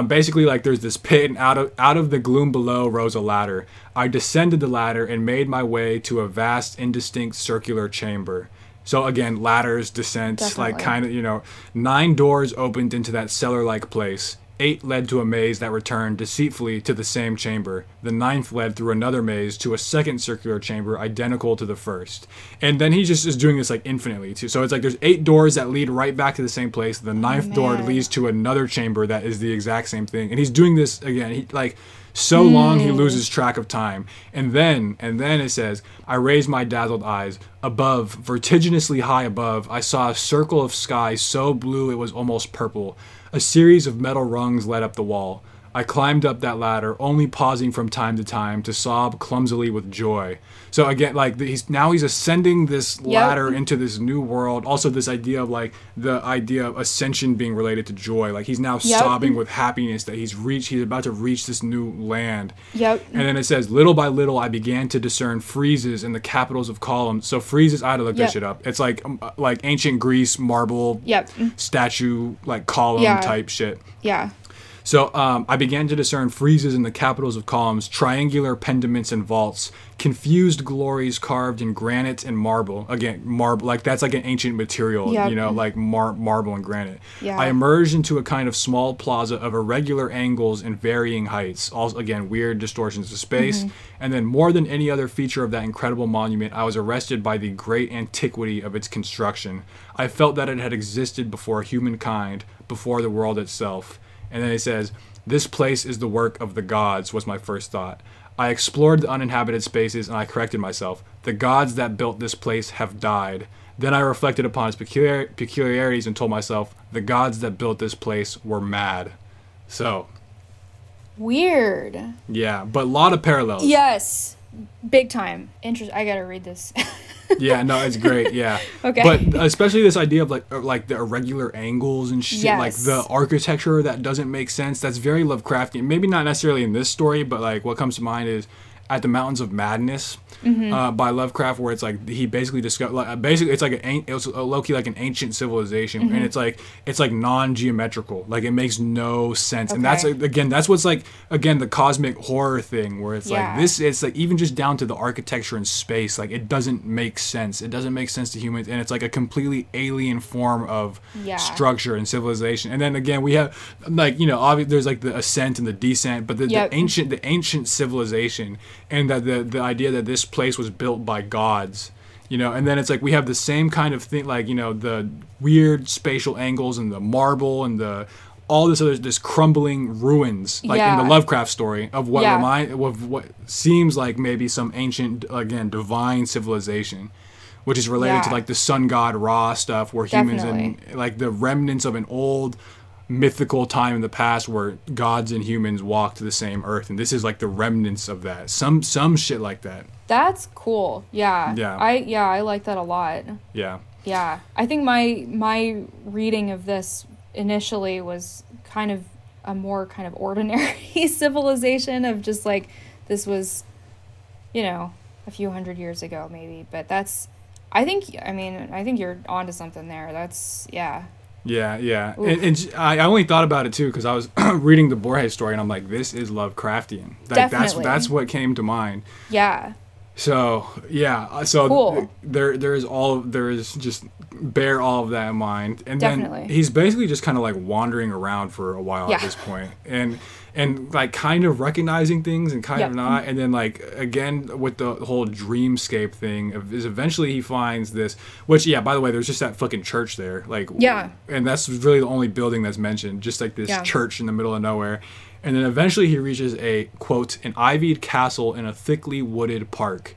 basically, like, there's this pit, and out of the gloom below rose a ladder. I descended the ladder and made my way to a vast, indistinct circular chamber. So again, ladders, descents, like kind of, you know, 9 doors opened into that cellar-like place. 8 led to a maze that returned deceitfully to the same chamber. The 9th led through another maze to a second circular chamber identical to the first. And then he just is doing this like infinitely too. So it's like there's 8 doors that lead right back to the same place. The 9th door leads to another chamber that is the exact same thing. And he's doing this again. He like so long he loses track of time. And then it says, I raised my dazzled eyes. Above, vertiginously high above, I saw a circle of sky so blue it was almost purple. A series of metal rungs led up the wall. I climbed up that ladder, only pausing from time to time to sob clumsily with joy. So again, like he's ascending this ladder into this new world. Also, this idea of like the idea of ascension being related to joy. Like he's now sobbing with happiness that he's about to reach this new land. Yep. And then it says, little by little, I began to discern friezes in the capitals of columns. So friezes, I had to look this shit up. It's like ancient Greece marble statue, like column type shit. Yeah. So I began to discern friezes in the capitals of columns, triangular pediments and vaults, confused glories carved in granite and marble. Again, marble, like that's like an ancient material, you know, like marble and granite. Yeah. I emerged into a kind of small plaza of irregular angles and varying heights. Also, again, weird distortions of space. Mm-hmm. And then more than any other feature of that incredible monument, I was arrested by the great antiquity of its construction. I felt that it had existed before humankind, before the world itself. And then it says, this place is the work of the gods, was my first thought. I explored the uninhabited spaces, and I corrected myself. The gods that built this place have died. Then I reflected upon its peculiarities and told myself, the gods that built this place were mad. So. Weird. Yeah, but a lot of parallels. Yes. Big time. Interesting. I gotta read this. Yeah, no, it's great. Yeah. Okay. But especially this idea of like the irregular angles and shit, like the architecture that doesn't make sense. That's very Lovecraftian. Maybe not necessarily in this story, but like what comes to mind is At the Mountains of Madness by Lovecraft, where it's like he basically discovered. Like, basically, it's like an ancient civilization, and it's like non-geometrical. Like it makes no sense, and that's again what's like the cosmic horror thing, where it's like this. It's like even just down to the architecture and space, like it doesn't make sense. It doesn't make sense to humans, and it's like a completely alien form of structure and civilization. And then again, we have like there's like the ascent and the descent, but the ancient civilization. And that the idea that this place was built by gods, you know, and then it's like we have the same kind of thing, like, you know, the weird spatial angles and the marble and the all this other this crumbling ruins, like in the Lovecraft story, of what what seems like maybe some ancient, again, divine civilization, which is related to like the sun god Ra stuff, where humans and like the remnants of an old mythical time in the past where gods and humans walked the same earth, and this is like the remnants of that, some shit like that. That's cool. I like that a lot. I think my reading of this initially was kind of a more kind of ordinary civilization of just like this was, you know, a few hundred years ago maybe, but that's I think you're onto something there. That's Yeah. And I only thought about it, too, because I was reading the Borges story, and I'm like, this is Lovecraftian. Like, that's what came to mind. Yeah. So, yeah. So cool. There is just bear all of that in mind. And then he's basically just kind of like wandering around for a while at this point. And like kind of recognizing things and kind of not. And then like, again, with the whole dreamscape thing is eventually he finds this, which, yeah, by the way, there's just that fucking church there. Like, yeah. And that's really the only building that's mentioned, just like this church in the middle of nowhere. And then eventually he reaches a, quote, an ivied castle in a thickly wooded park.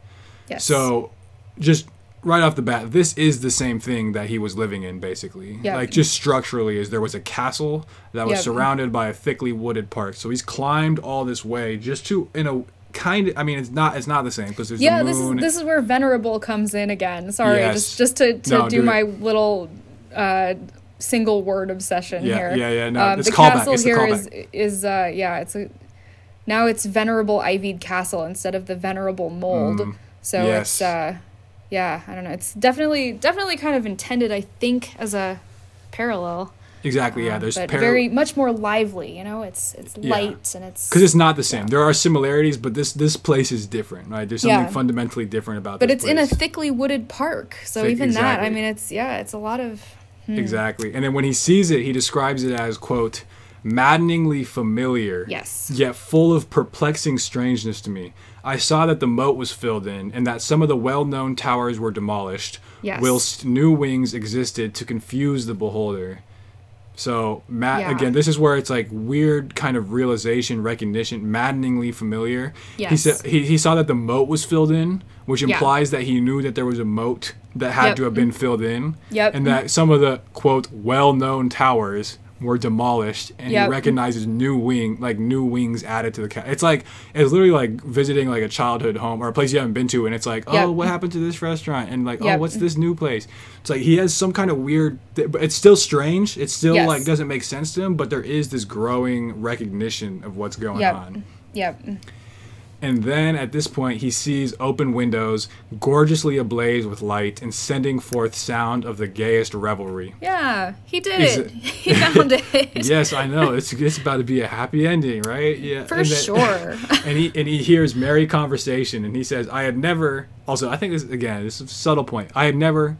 Yes. So just right off the bat, this is the same thing that he was living in, basically. Yep. Like just structurally is there was a castle that was surrounded by a thickly wooded park. So he's climbed all this way just to, in a kind of, I mean, it's not the same because there's the moon. This is where Venerable comes in again. Sorry, just to do my little... single word obsession here. It's the castle here now it's Venerable Ivied Castle instead of the Venerable Mold. So it's I don't know. It's definitely kind of intended, I think, as a parallel. Exactly, yeah. There's but very much more lively, you know. It's light and it's because it's not the same. Yeah. There are similarities, but this place is different, right? There's something fundamentally different about. But this place. In a thickly wooded park, so that. I mean, it's a lot of. Exactly. And then when he sees it, he describes it as, quote, maddeningly familiar, yet full of perplexing strangeness to me. I saw that the moat was filled in and that some of the well-known towers were demolished, whilst new wings existed to confuse the beholder. So, again, this is where it's like weird kind of realization, recognition, maddeningly familiar. Yes. He said he saw that the moat was filled in, which implies that he knew that there was a moat that had to have been filled in. Yep. And that some of the, quote, well-known towers were demolished. And he recognizes new wings added to the castle. It's like, it's literally like visiting like a childhood home or a place you haven't been to. And it's like, what happened to this restaurant? And like, what's this new place? It's like he has some kind of weird, but it's still strange. It's still like doesn't make sense to him, but there is this growing recognition of what's going on. Yep. And then at this point, he sees open windows gorgeously ablaze with light and sending forth sound of the gayest revelry. Yeah, he did it. He found it. Yes, I know. It's about to be a happy ending, right? Yeah, sure. And he hears merry conversation, and he says, "I had never." Also, I think this is a subtle point. I had never,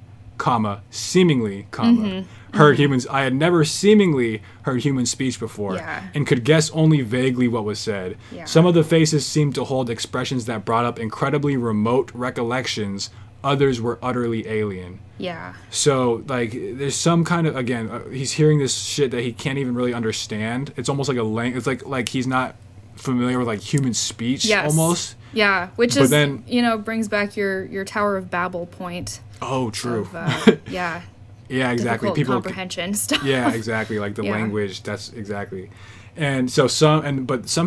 seemingly, mm-hmm. heard humans. I had never seemingly heard human speech before, and could guess only vaguely what was said. Yeah. Some of the faces seemed to hold expressions that brought up incredibly remote recollections. Others were utterly alien. Yeah. So, like, there's some kind of, again, he's hearing this shit that he can't even really understand. It's almost like a language. It's like he's not familiar with like human speech almost. Yeah, which but is then, you know, brings back your Tower of Babel point. Oh, true. Of, yeah, exactly. People comprehension stuff. Yeah, exactly. Like the language. That's exactly. And so some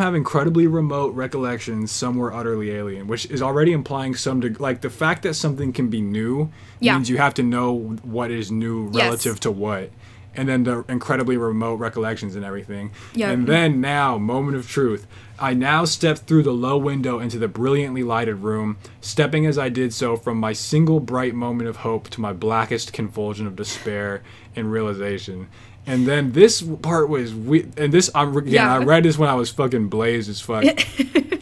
have incredibly remote recollections. Some were utterly alien, which is already implying some like the fact that something can be new means you have to know what is new relative to what. And then the incredibly remote recollections and everything. Yep. And then now, moment of truth. I now stepped through the low window into the brilliantly lighted room, stepping as I did so from my single bright moment of hope to my blackest convulsion of despair and realization. And then this part was weird. And this, I read this when I was fucking blazed as fuck.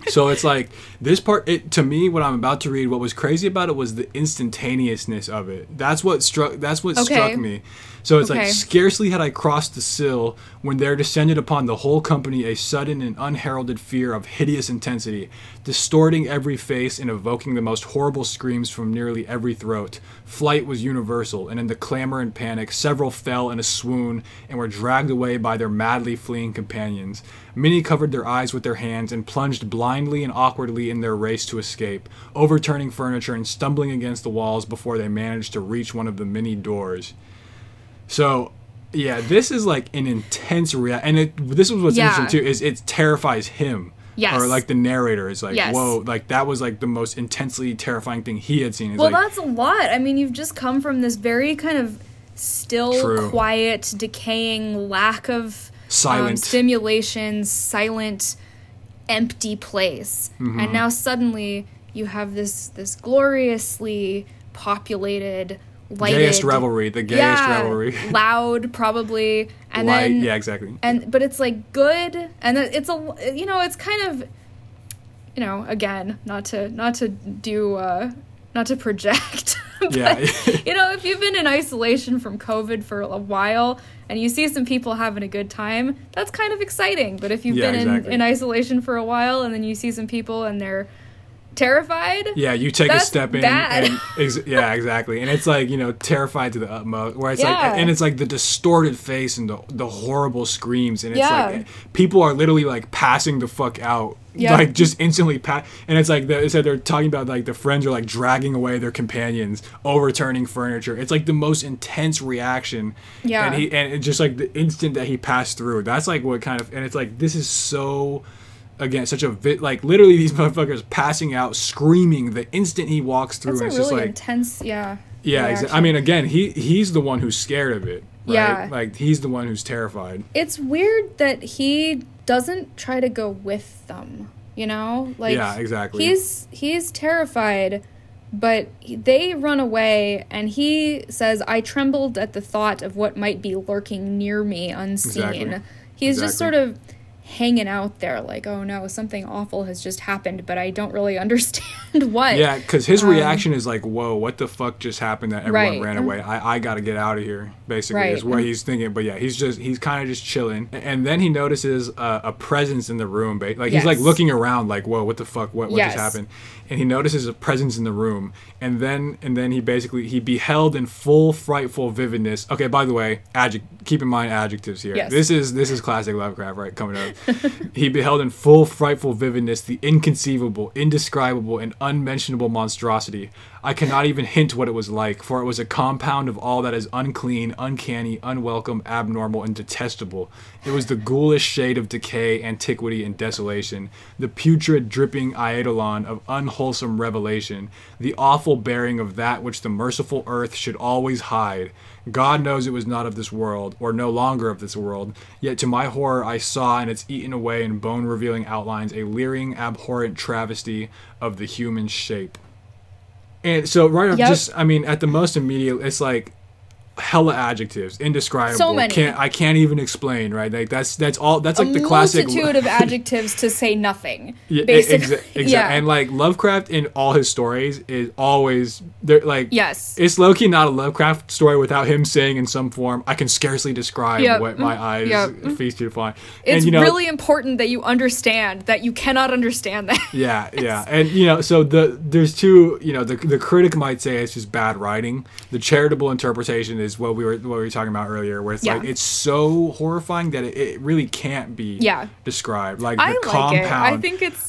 So it's like, this part, to me, what I'm about to read, what was crazy about it was the instantaneousness of it. That's what struck me. So it's like, scarcely had I crossed the sill when there descended upon the whole company a sudden and unheralded fear of hideous intensity, distorting every face and evoking the most horrible screams from nearly every throat. Flight was universal, and in the clamor and panic, several fell in a swoon and were dragged away by their madly fleeing companions. Many covered their eyes with their hands and plunged blindly and awkwardly in their race to escape, overturning furniture and stumbling against the walls before they managed to reach one of the many doors. So, yeah, this is like an intense reaction. And this is what's interesting, too, is it terrifies him. Yes. Or like the narrator is like, whoa, like that was like the most intensely terrifying thing he had seen. It's well, like, that's a lot. I mean, you've just come from this very kind of still, quiet, decaying lack of... silent stimulation, silent, empty place, and now suddenly you have this gloriously populated, lighted. The gayest rivalry. Loud, probably. And light, then, yeah, exactly. And but it's like good, and it's a, you know, it's kind of, you know, again, not to project. But, yeah. You know, if you've been in isolation from COVID for a while and you see some people having a good time, that's kind of exciting. But if you've been in isolation for a while and then you see some people and they're terrified, yeah, you take a step in, bad. And yeah, exactly. And it's like, you know, terrified to the utmost, where it's like, and it's like the distorted face and the horrible screams, and it's like people are literally like passing the fuck out. Yeah. Like, just instantly and it's like they said they're talking about like the friends are like dragging away their companions, overturning furniture. It's like the most intense reaction. Yeah. And it's just like the instant that he passed through. That's like what kind of, and it's like, this is so, again, such a bit, like literally these motherfuckers passing out, screaming the instant he walks through. That's and it's really just like intense. Yeah. Yeah. Exactly. I mean, again, he's the one who's scared of it. Right? Yeah. Like, he's the one who's terrified. It's weird that he doesn't try to go with them, you know? Like, yeah, exactly. He's terrified, but they run away, and he says, I trembled at the thought of what might be lurking near me unseen. Exactly. He's just sort of hanging out there like, oh no, something awful has just happened, but I don't really understand what. Yeah, because his reaction is like, whoa, what the fuck just happened that everyone ran away? I gotta get out of here, basically, is what he's thinking. But yeah, he's kind of just chilling. And then he notices a presence in the room. Like, he's like looking around like, whoa, what the fuck, what just happened? And he notices a presence in the room, and then he beheld in full frightful vividness. Okay, by the way, keep in mind adjectives here. Yes. This is classic Lovecraft, right, coming up. He beheld in full frightful vividness the inconceivable, indescribable, and unmentionable monstrosity. I cannot even hint what it was like, for it was a compound of all that is unclean, uncanny, unwelcome, abnormal, and detestable. It was the ghoulish shade of decay, antiquity, and desolation, the putrid, dripping eidolon of unwholesome revelation, the awful bearing of that which the merciful earth should always hide. God knows it was not of this world, or no longer of this world, yet to my horror I saw in its eaten away in bone-revealing outlines a leering, abhorrent travesty of the human shape. And so right off, just, I mean, at the most immediate, it's like hella adjectives, indescribable. So many. I can't even explain, right? Like that's all. That's like the classic multitude of adjectives to say nothing. Yeah, basically. Yeah. And like Lovecraft in all his stories is always there. Like, yes, it's low key not a Lovecraft story without him saying in some form, I can scarcely describe what my eyes feasted upon. It's, you know, really important that you understand that you cannot understand that. Yeah, yeah, and you know, so there's two. You know, the critic might say it's just bad writing. The charitable interpretation is what we were talking about earlier, where it's like it's so horrifying that it really can't be described. Like I the like compound, it. I think it's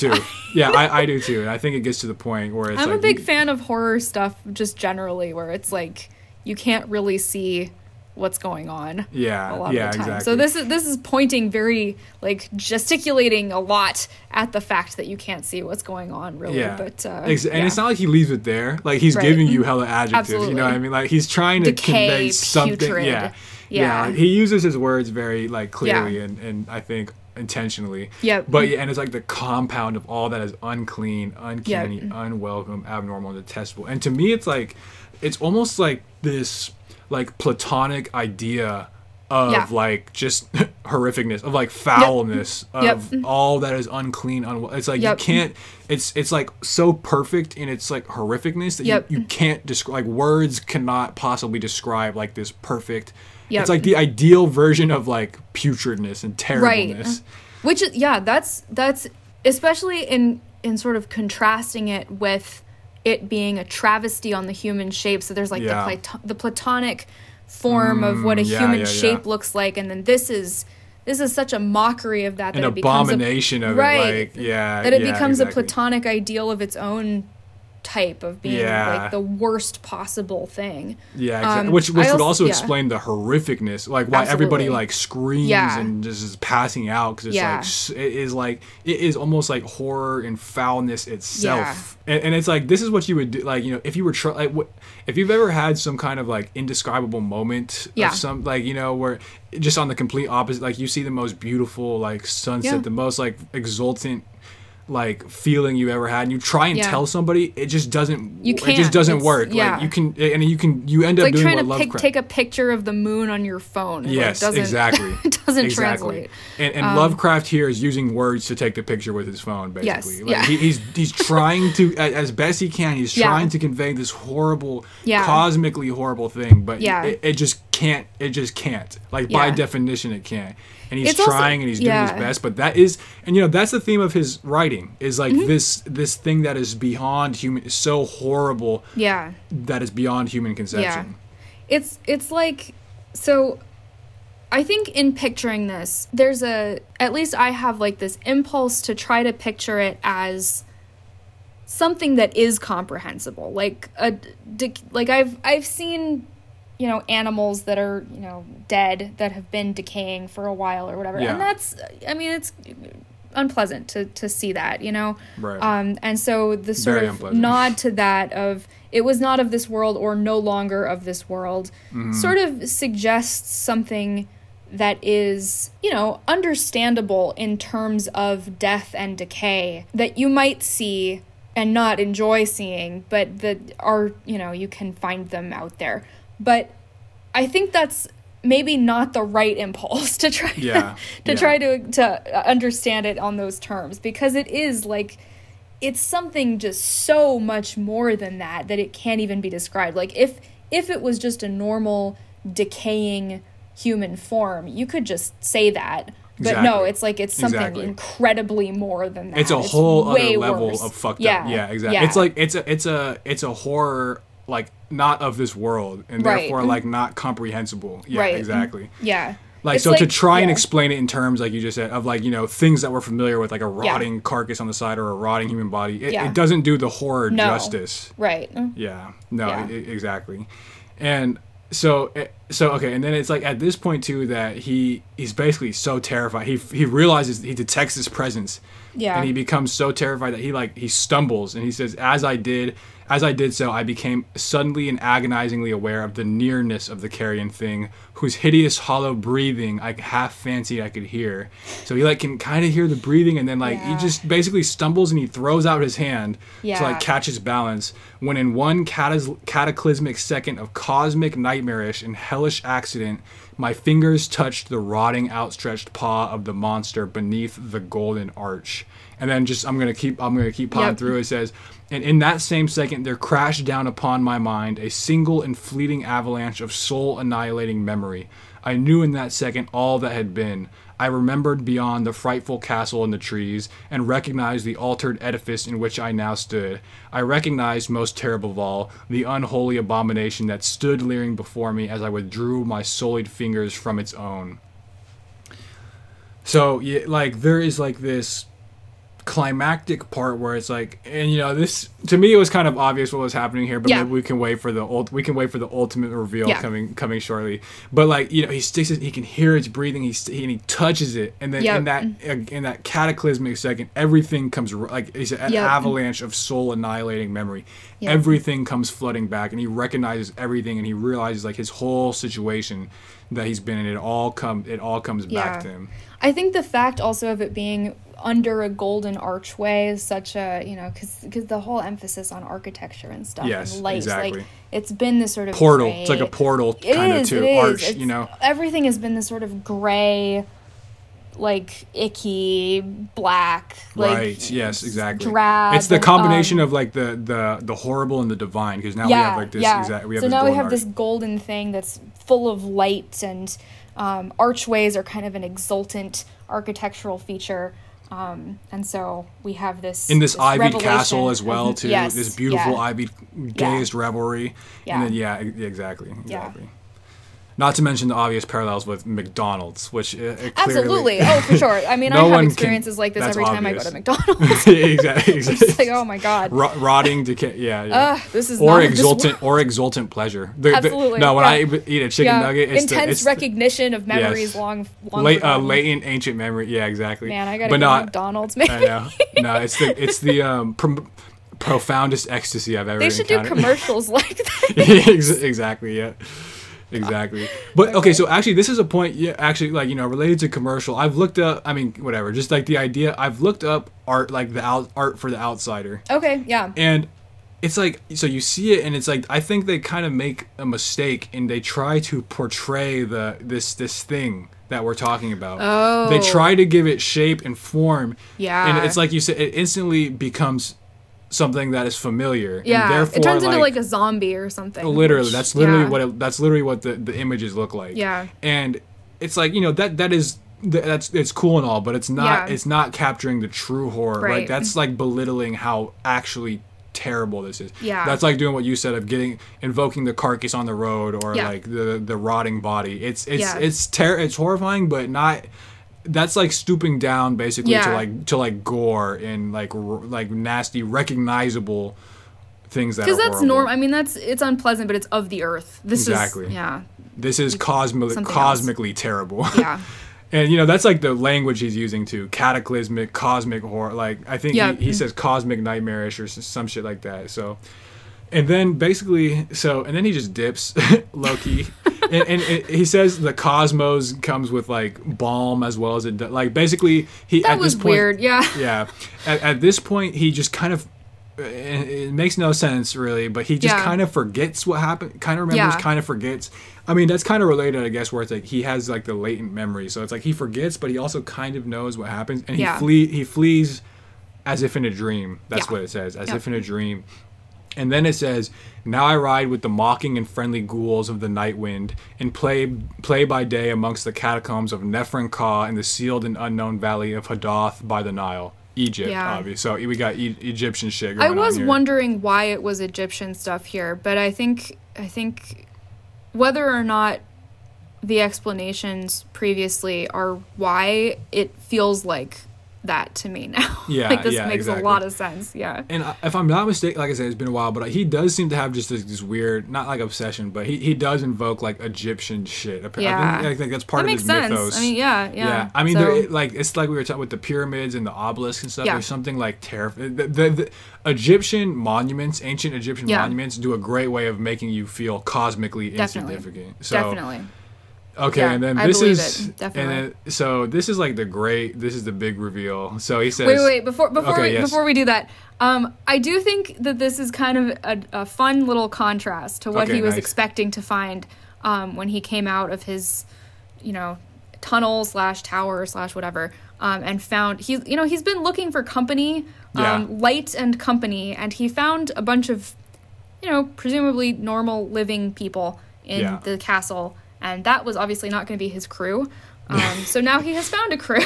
too. Yeah, I do too. And I think it gets to the point where it's. I'm like, a big fan of horror stuff just generally, where it's like you can't really see what's going on. Yeah, a lot of the time. Exactly. So this is pointing very like gesticulating a lot at the fact that you can't see what's going on really. Yeah. But it's not like he leaves it there. Like he's giving you hella adjectives. Absolutely. You know what I mean? Like he's trying to convey something. Putrid. Yeah. Yeah. He uses his words very like clearly and I think intentionally. Yeah. But and it's like the compound of all that is unclean, uncanny, unwelcome, abnormal, detestable. And to me it's like it's almost like this like Platonic idea of like just horrificness, of like foulness, of all that is unclean. It's like you can't. It's like so perfect in its like horrificness that you can't describe. Like words cannot possibly describe like this perfect. It's like the ideal version of like putridness and terribleness. Right. Which is that's especially in sort of contrasting it with it being a travesty on the human shape. So there's like the Platonic form of what a human shape looks like, and then this is such a mockery of that it becomes an abomination of it. Like, that it becomes a Platonic ideal of its own type of being like the worst possible thing. Yeah, exactly. Which would also explain the horrificness, like why everybody like screams and just is passing out, because it's it is almost like horror and foulness itself. Yeah. And it's like this is what you would do, like, you know, if you were if you've ever had some kind of like indescribable moment of some, like, you know, where just on the complete opposite, like you see the most beautiful like sunset, the most like exultant like feeling you ever had, and you try and tell somebody, it just doesn't. You can't. It just doesn't work. Yeah. Like you can. You end up like doing what Lovecraft. Like trying to take a picture of the moon on your phone. Yes, like, exactly. It doesn't translate. And Lovecraft here is using words to take the picture with his phone, basically. Yes, like, he's trying to as best he can. He's trying to convey this horrible, cosmically horrible thing, but it just can't. It just can't. Like by definition, it can't. And he's trying and he's doing his best, but that is, and you know, that's the theme of his writing is like this thing that is beyond human, is so horrible that is beyond human conception. Yeah. It's like, so I think in picturing this, there's at least I have like this impulse to try to picture it as something that is comprehensible. Like I've seen, you know, animals that are, you know, dead, that have been decaying for a while or whatever. Yeah. And that's, I mean, it's unpleasant to see that, you know? Right. And so the sort Very of unpleasant. Nod to that of, it was not of this world or no longer of this world, sort of suggests something that is, you know, understandable in terms of death and decay that you might see and not enjoy seeing, but that are, you know, you can find them out there. But I think that's maybe not the right impulse to try to understand it on those terms, because it is like it's something just so much more than that it can't even be described. Like if it was just a normal decaying human form, you could just say that. But no, it's like it's something incredibly more than that. It's a whole other level of fucked up. Yeah, exactly. Yeah. It's like it's a horror, like not of this world, and therefore like not comprehensible. Yeah, exactly. Yeah. Like it's so like, to try and explain it in terms like you just said of like, you know, things that we're familiar with, like a rotting carcass on the side or a rotting human body. It doesn't do the horror justice. Right. Yeah. No, yeah. Exactly. And so okay, and then it's like at this point too that he's basically so terrified. He realizes he detects his presence. Yeah. And he becomes so terrified that he stumbles, and he says, As I did so, I became suddenly and agonizingly aware of the nearness of the carrion thing, whose hideous hollow breathing I half fancied I could hear. So he like can kind of hear the breathing, and then like he just basically stumbles and he throws out his hand to like catch his balance. When in one cataclysmic second of cosmic, nightmarish, and hellish accident, my fingers touched the rotting, outstretched paw of the monster beneath the golden arch. And then just I'm gonna keep pawing through. It says, and in that same second there crashed down upon my mind a single and fleeting avalanche of soul annihilating memory. I knew in that second all that had been. I remembered beyond the frightful castle in the trees, and recognized the altered edifice in which I now stood. I recognized, most terrible of all, the unholy abomination that stood leering before me as I withdrew my sullied fingers from its own. So, yeah, like, there is, like, this climactic part where it's like, and you know, this to me it was kind of obvious what was happening here, but maybe we can wait for the ultimate reveal coming shortly. But like, you know, he sticks it, he can hear its breathing, and he touches it, and then in that cataclysmic second everything comes, like it's an avalanche of soul annihilating memory. Everything comes flooding back, and he recognizes everything, and he realizes like his whole situation that he's been in, it all comes back to him. I think the fact also of it being under a golden archway is such a, you know, because the whole emphasis on architecture and stuff and lights, like it's been this sort of portal gray. It's like a portal arch, it's, you know, everything has been this sort of gray, like icky black, like drab. It's the combination of like the horrible and the divine, because now we have like this this golden thing that's full of light, and archways are kind of an exultant architectural feature. And so we have this in this ivied castle as well too. Yes, this beautiful ivied gayest revelry. Yeah. And then exactly. Not to mention the obvious parallels with McDonald's, which it absolutely, for sure. I mean, no, I have experiences like this every time I go to McDonald's. exactly. It's like, oh my god, rotting decay. Yeah. This is or not exultant this or exultant pleasure. Absolutely. I eat a chicken nugget, it's intense recognition of memories, long latent ancient memory. Yeah, exactly. Man, I gotta go to McDonald's. Maybe. I know. No, it's the profoundest ecstasy I've ever encountered. They should do commercials like that. Exactly. Yeah. Exactly. But okay, so actually this is a point, yeah, actually, like, you know, related to commercial. I've looked up, I mean, whatever, just like the idea, I've looked up art, like the art for The Outsider. Okay, yeah. And it's like, so you see it and it's like, I think they kind of make a mistake and they try to portray the this thing that we're talking about. Oh. They try to give it shape and form. Yeah. And it's like you said, it instantly becomes something that is familiar. Yeah. And therefore, it turns into like a zombie or something. Literally. That's literally what the images look like. Yeah. And it's like, you know, that's it's cool and all, but it's not it's not capturing the true horror. Right. Like that's like belittling how actually terrible this is. Yeah. That's like doing what you said of invoking the carcass on the road or like the rotting body. It's horrifying, but not. That's like stooping down basically to gore and like nasty recognizable things that are horrible. Because that's normal. I mean, it's unpleasant, but it's of the earth. This is cosmically else. Terrible. Yeah. And, you know, that's, like, the language he's using, too. Cataclysmic, cosmic horror. Like, I think he says cosmic nightmarish or some shit like that. So, and then, basically, and then he just dips, low-key. and he says the cosmos comes with, like, balm as well as it does. Like, basically, that was weird, yeah. Yeah. At this point, he just kind of... It makes no sense, really, but he just kind of forgets what happened. Kind of remembers, kind of forgets. I mean, that's kind of related, I guess, where it's like he has like the latent memory. So it's like he forgets, but he also kind of knows what happens. And he flees as if in a dream. That's what it says, as if in a dream. And then it says, "Now I ride with the mocking and friendly ghouls of the night wind and play by day amongst the catacombs of Nephren-Ka in the sealed and unknown valley of Hadath by the Nile." Egypt, obviously. So we got Egyptian shit going on. I was wondering why it was Egyptian stuff here, but I think whether or not the explanations previously are why, it feels like that to me now. Yeah, like this makes a lot of sense. Yeah. And if I'm not mistaken, like I said, it's been a while, but he does seem to have just this weird, not like obsession, but he does invoke like Egyptian shit. Yeah. I think that's part of his mythos. I mean, yeah. I mean, it's like we were talking with the pyramids and the obelisks and stuff. Yeah. There's something like terrifying. The Egyptian monuments, ancient Egyptian monuments, do a great way of making you feel cosmically insignificant. So, definitely. Okay, yeah, and then this is like this is the big reveal. So he says, wait, before we do that, I do think that this is kind of a fun little contrast to what he was expecting to find when he came out of his, you know, tunnel/tower/whatever, and found he's been looking for company, light and company, and he found a bunch of, you know, presumably normal living people in the castle. And that was obviously not going to be his crew. So now he has found a crew.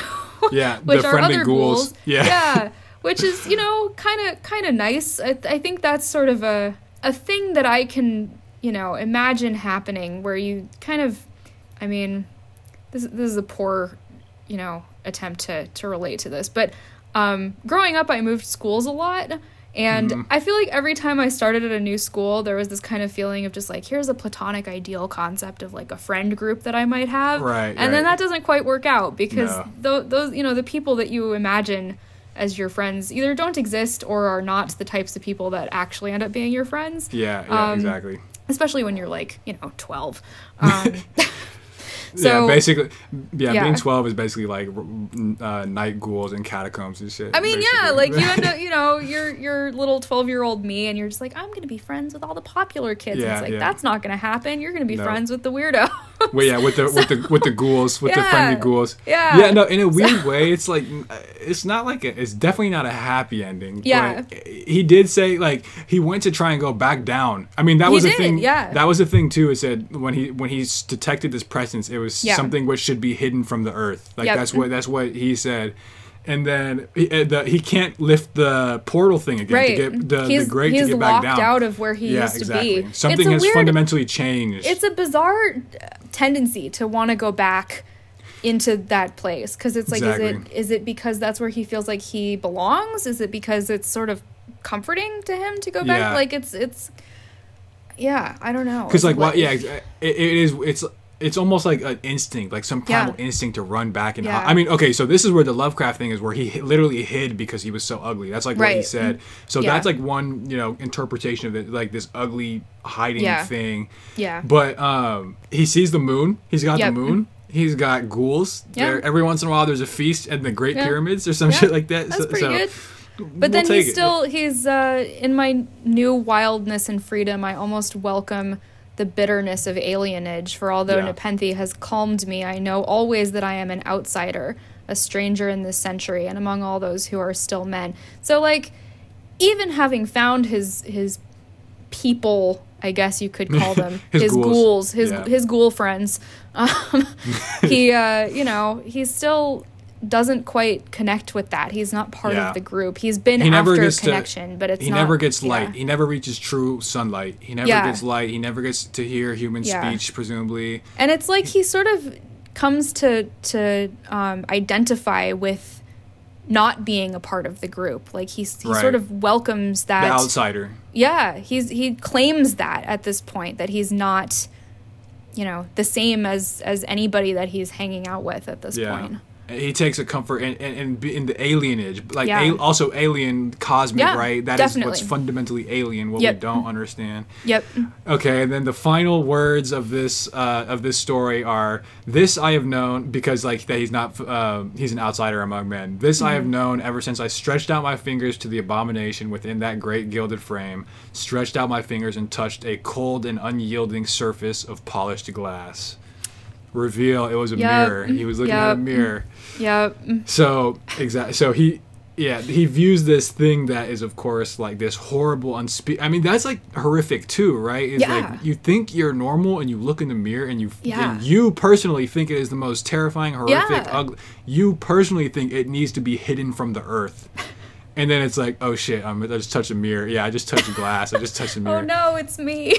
Yeah, which are other ghouls. Yeah, which is, you know, kind of nice. I think that's sort of a thing that I can, you know, imagine happening where you kind of, I mean, this is a poor, you know, attempt to relate to this. But growing up, I moved schools a lot. And I feel like every time I started at a new school, there was this kind of feeling of just like, here's a platonic ideal concept of like a friend group that I might have. Right. And then that doesn't quite work out because those, you know, the people that you imagine as your friends either don't exist or are not the types of people that actually end up being your friends. Yeah, exactly. Especially when you're like, you know, 12. So, basically, being 12 is basically like night ghouls and catacombs and shit. I mean, basically. Yeah, like you end up, you know, your little 12-year-old me, and you're just like, I'm gonna be friends with all the popular kids. Yeah, and it's like that's not gonna happen. You're gonna be friends with the weirdos. Well, yeah, with the ghouls, with the friendly ghouls. Yeah, yeah, no, in a weird way, it's like it's definitely not a happy ending. Yeah, but he did say like he went to try and go back down. I mean, that was a thing. Yeah, that was a thing too. It said when he detected this presence, it was something which should be hidden from the earth. Like that's what he said. And then he can't lift the portal thing again to get the grate to get back down. He's locked out of where he used to be. Something has fundamentally changed. It's a bizarre tendency to want to go back into that place because it's like, is it because that's where he feels like he belongs? Is it because it's sort of comforting to him to go back? Yeah. Like I don't know. Because it is. It's. it's almost like an instinct, like some primal instinct to run back and hide. I mean, okay, so this is where the Lovecraft thing is, where he literally hid because he was so ugly. That's like what he said. So that's like one, you know, interpretation of it, like this ugly hiding thing. Yeah. But he sees the moon. He's got the moon. He's got ghouls. There, every once in a while, there's a feast at the Great Pyramids or some shit like that. That's pretty good. But then he's still, he's in my new wildness and freedom, I almost welcome the bitterness of alienage, for although Nepenthe has calmed me, I know always that I am an outsider, a stranger in this century, and among all those who are still men. So, like, even having found his people, I guess you could call them, his ghoul friends, he, you know, he's still doesn't quite connect with that. He's not part of the group. He's been after connection, but it's not... He never gets light. He never reaches true sunlight. He never gets light. He never gets to hear human speech, presumably. And it's like he sort of comes to identify with not being a part of the group. Like, he sort of welcomes that... The outsider. Yeah. He claims that at this point, that he's not, you know, the same as anybody that he's hanging out with at this point. He takes a comfort in the alienage, like also alien, cosmic, right? That is what's fundamentally alien, what we don't understand. Okay, and then the final words of this story are: "This I have known," because like that he's not he's an outsider among men. "This I have known ever since I stretched out my fingers to the abomination within that great gilded frame, stretched out my fingers and touched a cold and unyielding surface of polished glass." Reveal, it was a mirror. He was looking at a mirror. So exactly. So he views this thing that is, of course, like this horrible, I mean, that's like horrific too, right? It's like you think you're normal and you look in the mirror and you personally think it is the most terrifying, horrific, ugly. You personally think it needs to be hidden from the earth. And then it's like, oh shit, I just touched a mirror. Yeah, I just touched glass. I just touched a mirror. Oh no, it's me.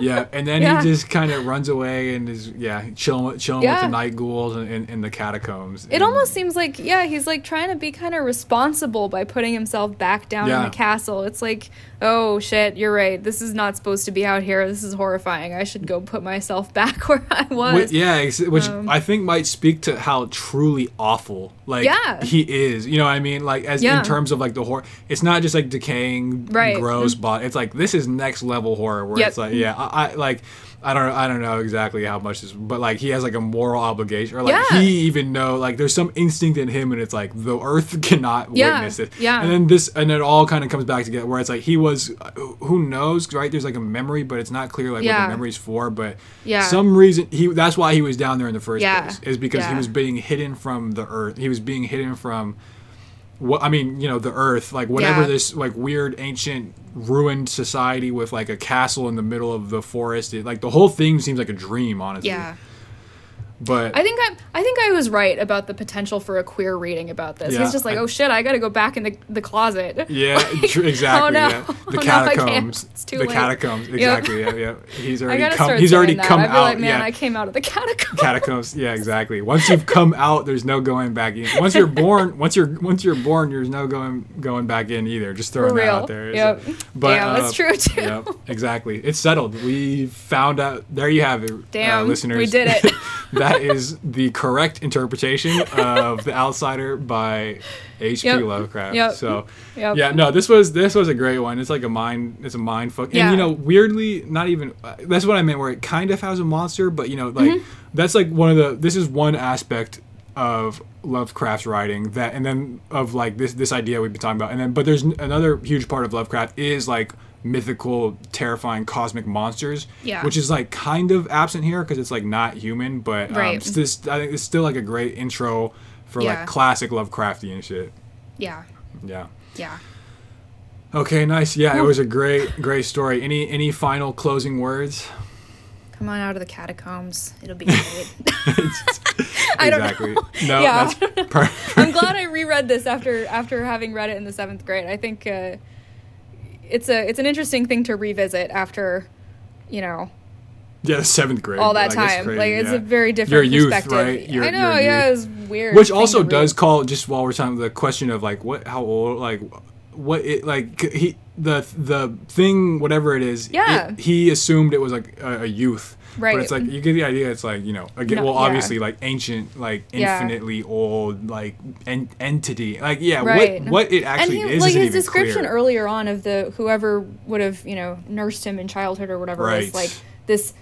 And then he just kind of runs away and is chilling with the night ghouls in the catacombs. It almost seems like he's like trying to be kind of responsible by putting himself back down in the castle. It's like, oh shit, you're right, this is not supposed to be out here, this is horrifying, I should go put myself back where I was. Which I think might speak to how truly awful he is, you know what I mean, like as in terms of like the horror. It's not just like decaying gross body, it's like this is next level horror where it's like I like, I don't know exactly how much this, but like he has like a moral obligation, or like he even know, like there's some instinct in him, and it's like the earth cannot witness it. And it all kind of comes back together where it's like he was, who knows, right? There's like a memory, but it's not clear like what the memory's for. But some reason that's why he was down there in the first place, is because he was being hidden from the earth. He was being hidden from. Well, I mean, you know, the earth, like whatever this like weird ancient ruined society with like a castle in the middle of the forest, like the whole thing seems like a dream, honestly. But I think I was right about the potential for a queer reading about this. He's just like, oh shit, I gotta go back in the closet. Like, exactly. The catacombs. No, I can't. It's too late. Catacombs. Exactly. He's already come out. I feel like, man, I came out of the catacombs. Yeah, exactly. Once you've come out, there's no going back in. Once you're born, there's no going back in either. Just throwing that out there. But yeah, that's true too. Exactly. It's settled. We found out. There you have it. Damn, listeners. We did it. That is the correct interpretation of The Outsider by H.P. Lovecraft. So, this was a great one. It's like a mind fuck. And, you know, weirdly, not even, that's what I meant, where it kind of has a monster, but, you know, like, that's like this is one aspect of Lovecraft's writing, that, and then of like this idea we've been talking about. And then, but there's another huge part of Lovecraft is like mythical, terrifying cosmic monsters, which is like kind of absent here because it's like not human, but I think it's still like a great intro for like classic Lovecraftian shit. Okay, nice. It was a great story. Any final closing words? Come on out of the catacombs, it'll be great. I don't know. Perfect. I'm glad I reread this after having read it in the 7th grade. I think it's an interesting thing to revisit after, you know. 7th grade. All that time, like it's a very different perspective. Your youth, right? I know, it was weird. Which also does call, just while we're talking, the question of like what, how old, like what it, like he the thing, whatever it is, yeah. He assumed it was like a youth. Right. But it's like, you get the idea, it's like, you know, again, well, obviously, yeah. like, ancient, like, infinitely old, like, entity. Like, yeah, right. what it actually and he, is like, isn't his even description clear. Earlier on of the, whoever would have, you know, nursed him in childhood or whatever, right. was, like, this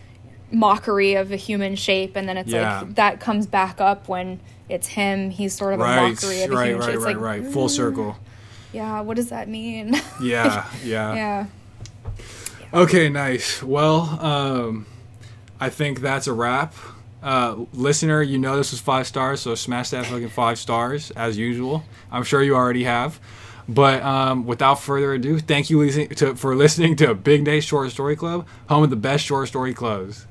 mockery of a human shape, and then it's, yeah. like, that comes back up when it's him, he's sort of right. a mockery of a human shape. It's like, full circle. Yeah, what does that mean? Yeah, yeah. Yeah. Okay, nice. Well, I think that's a wrap. Listener, you know this was 5 stars, so smash that fucking 5 stars, as usual. I'm sure you already have. But without further ado, thank you for listening to Big Day Short Story Club, home of the best short story clubs.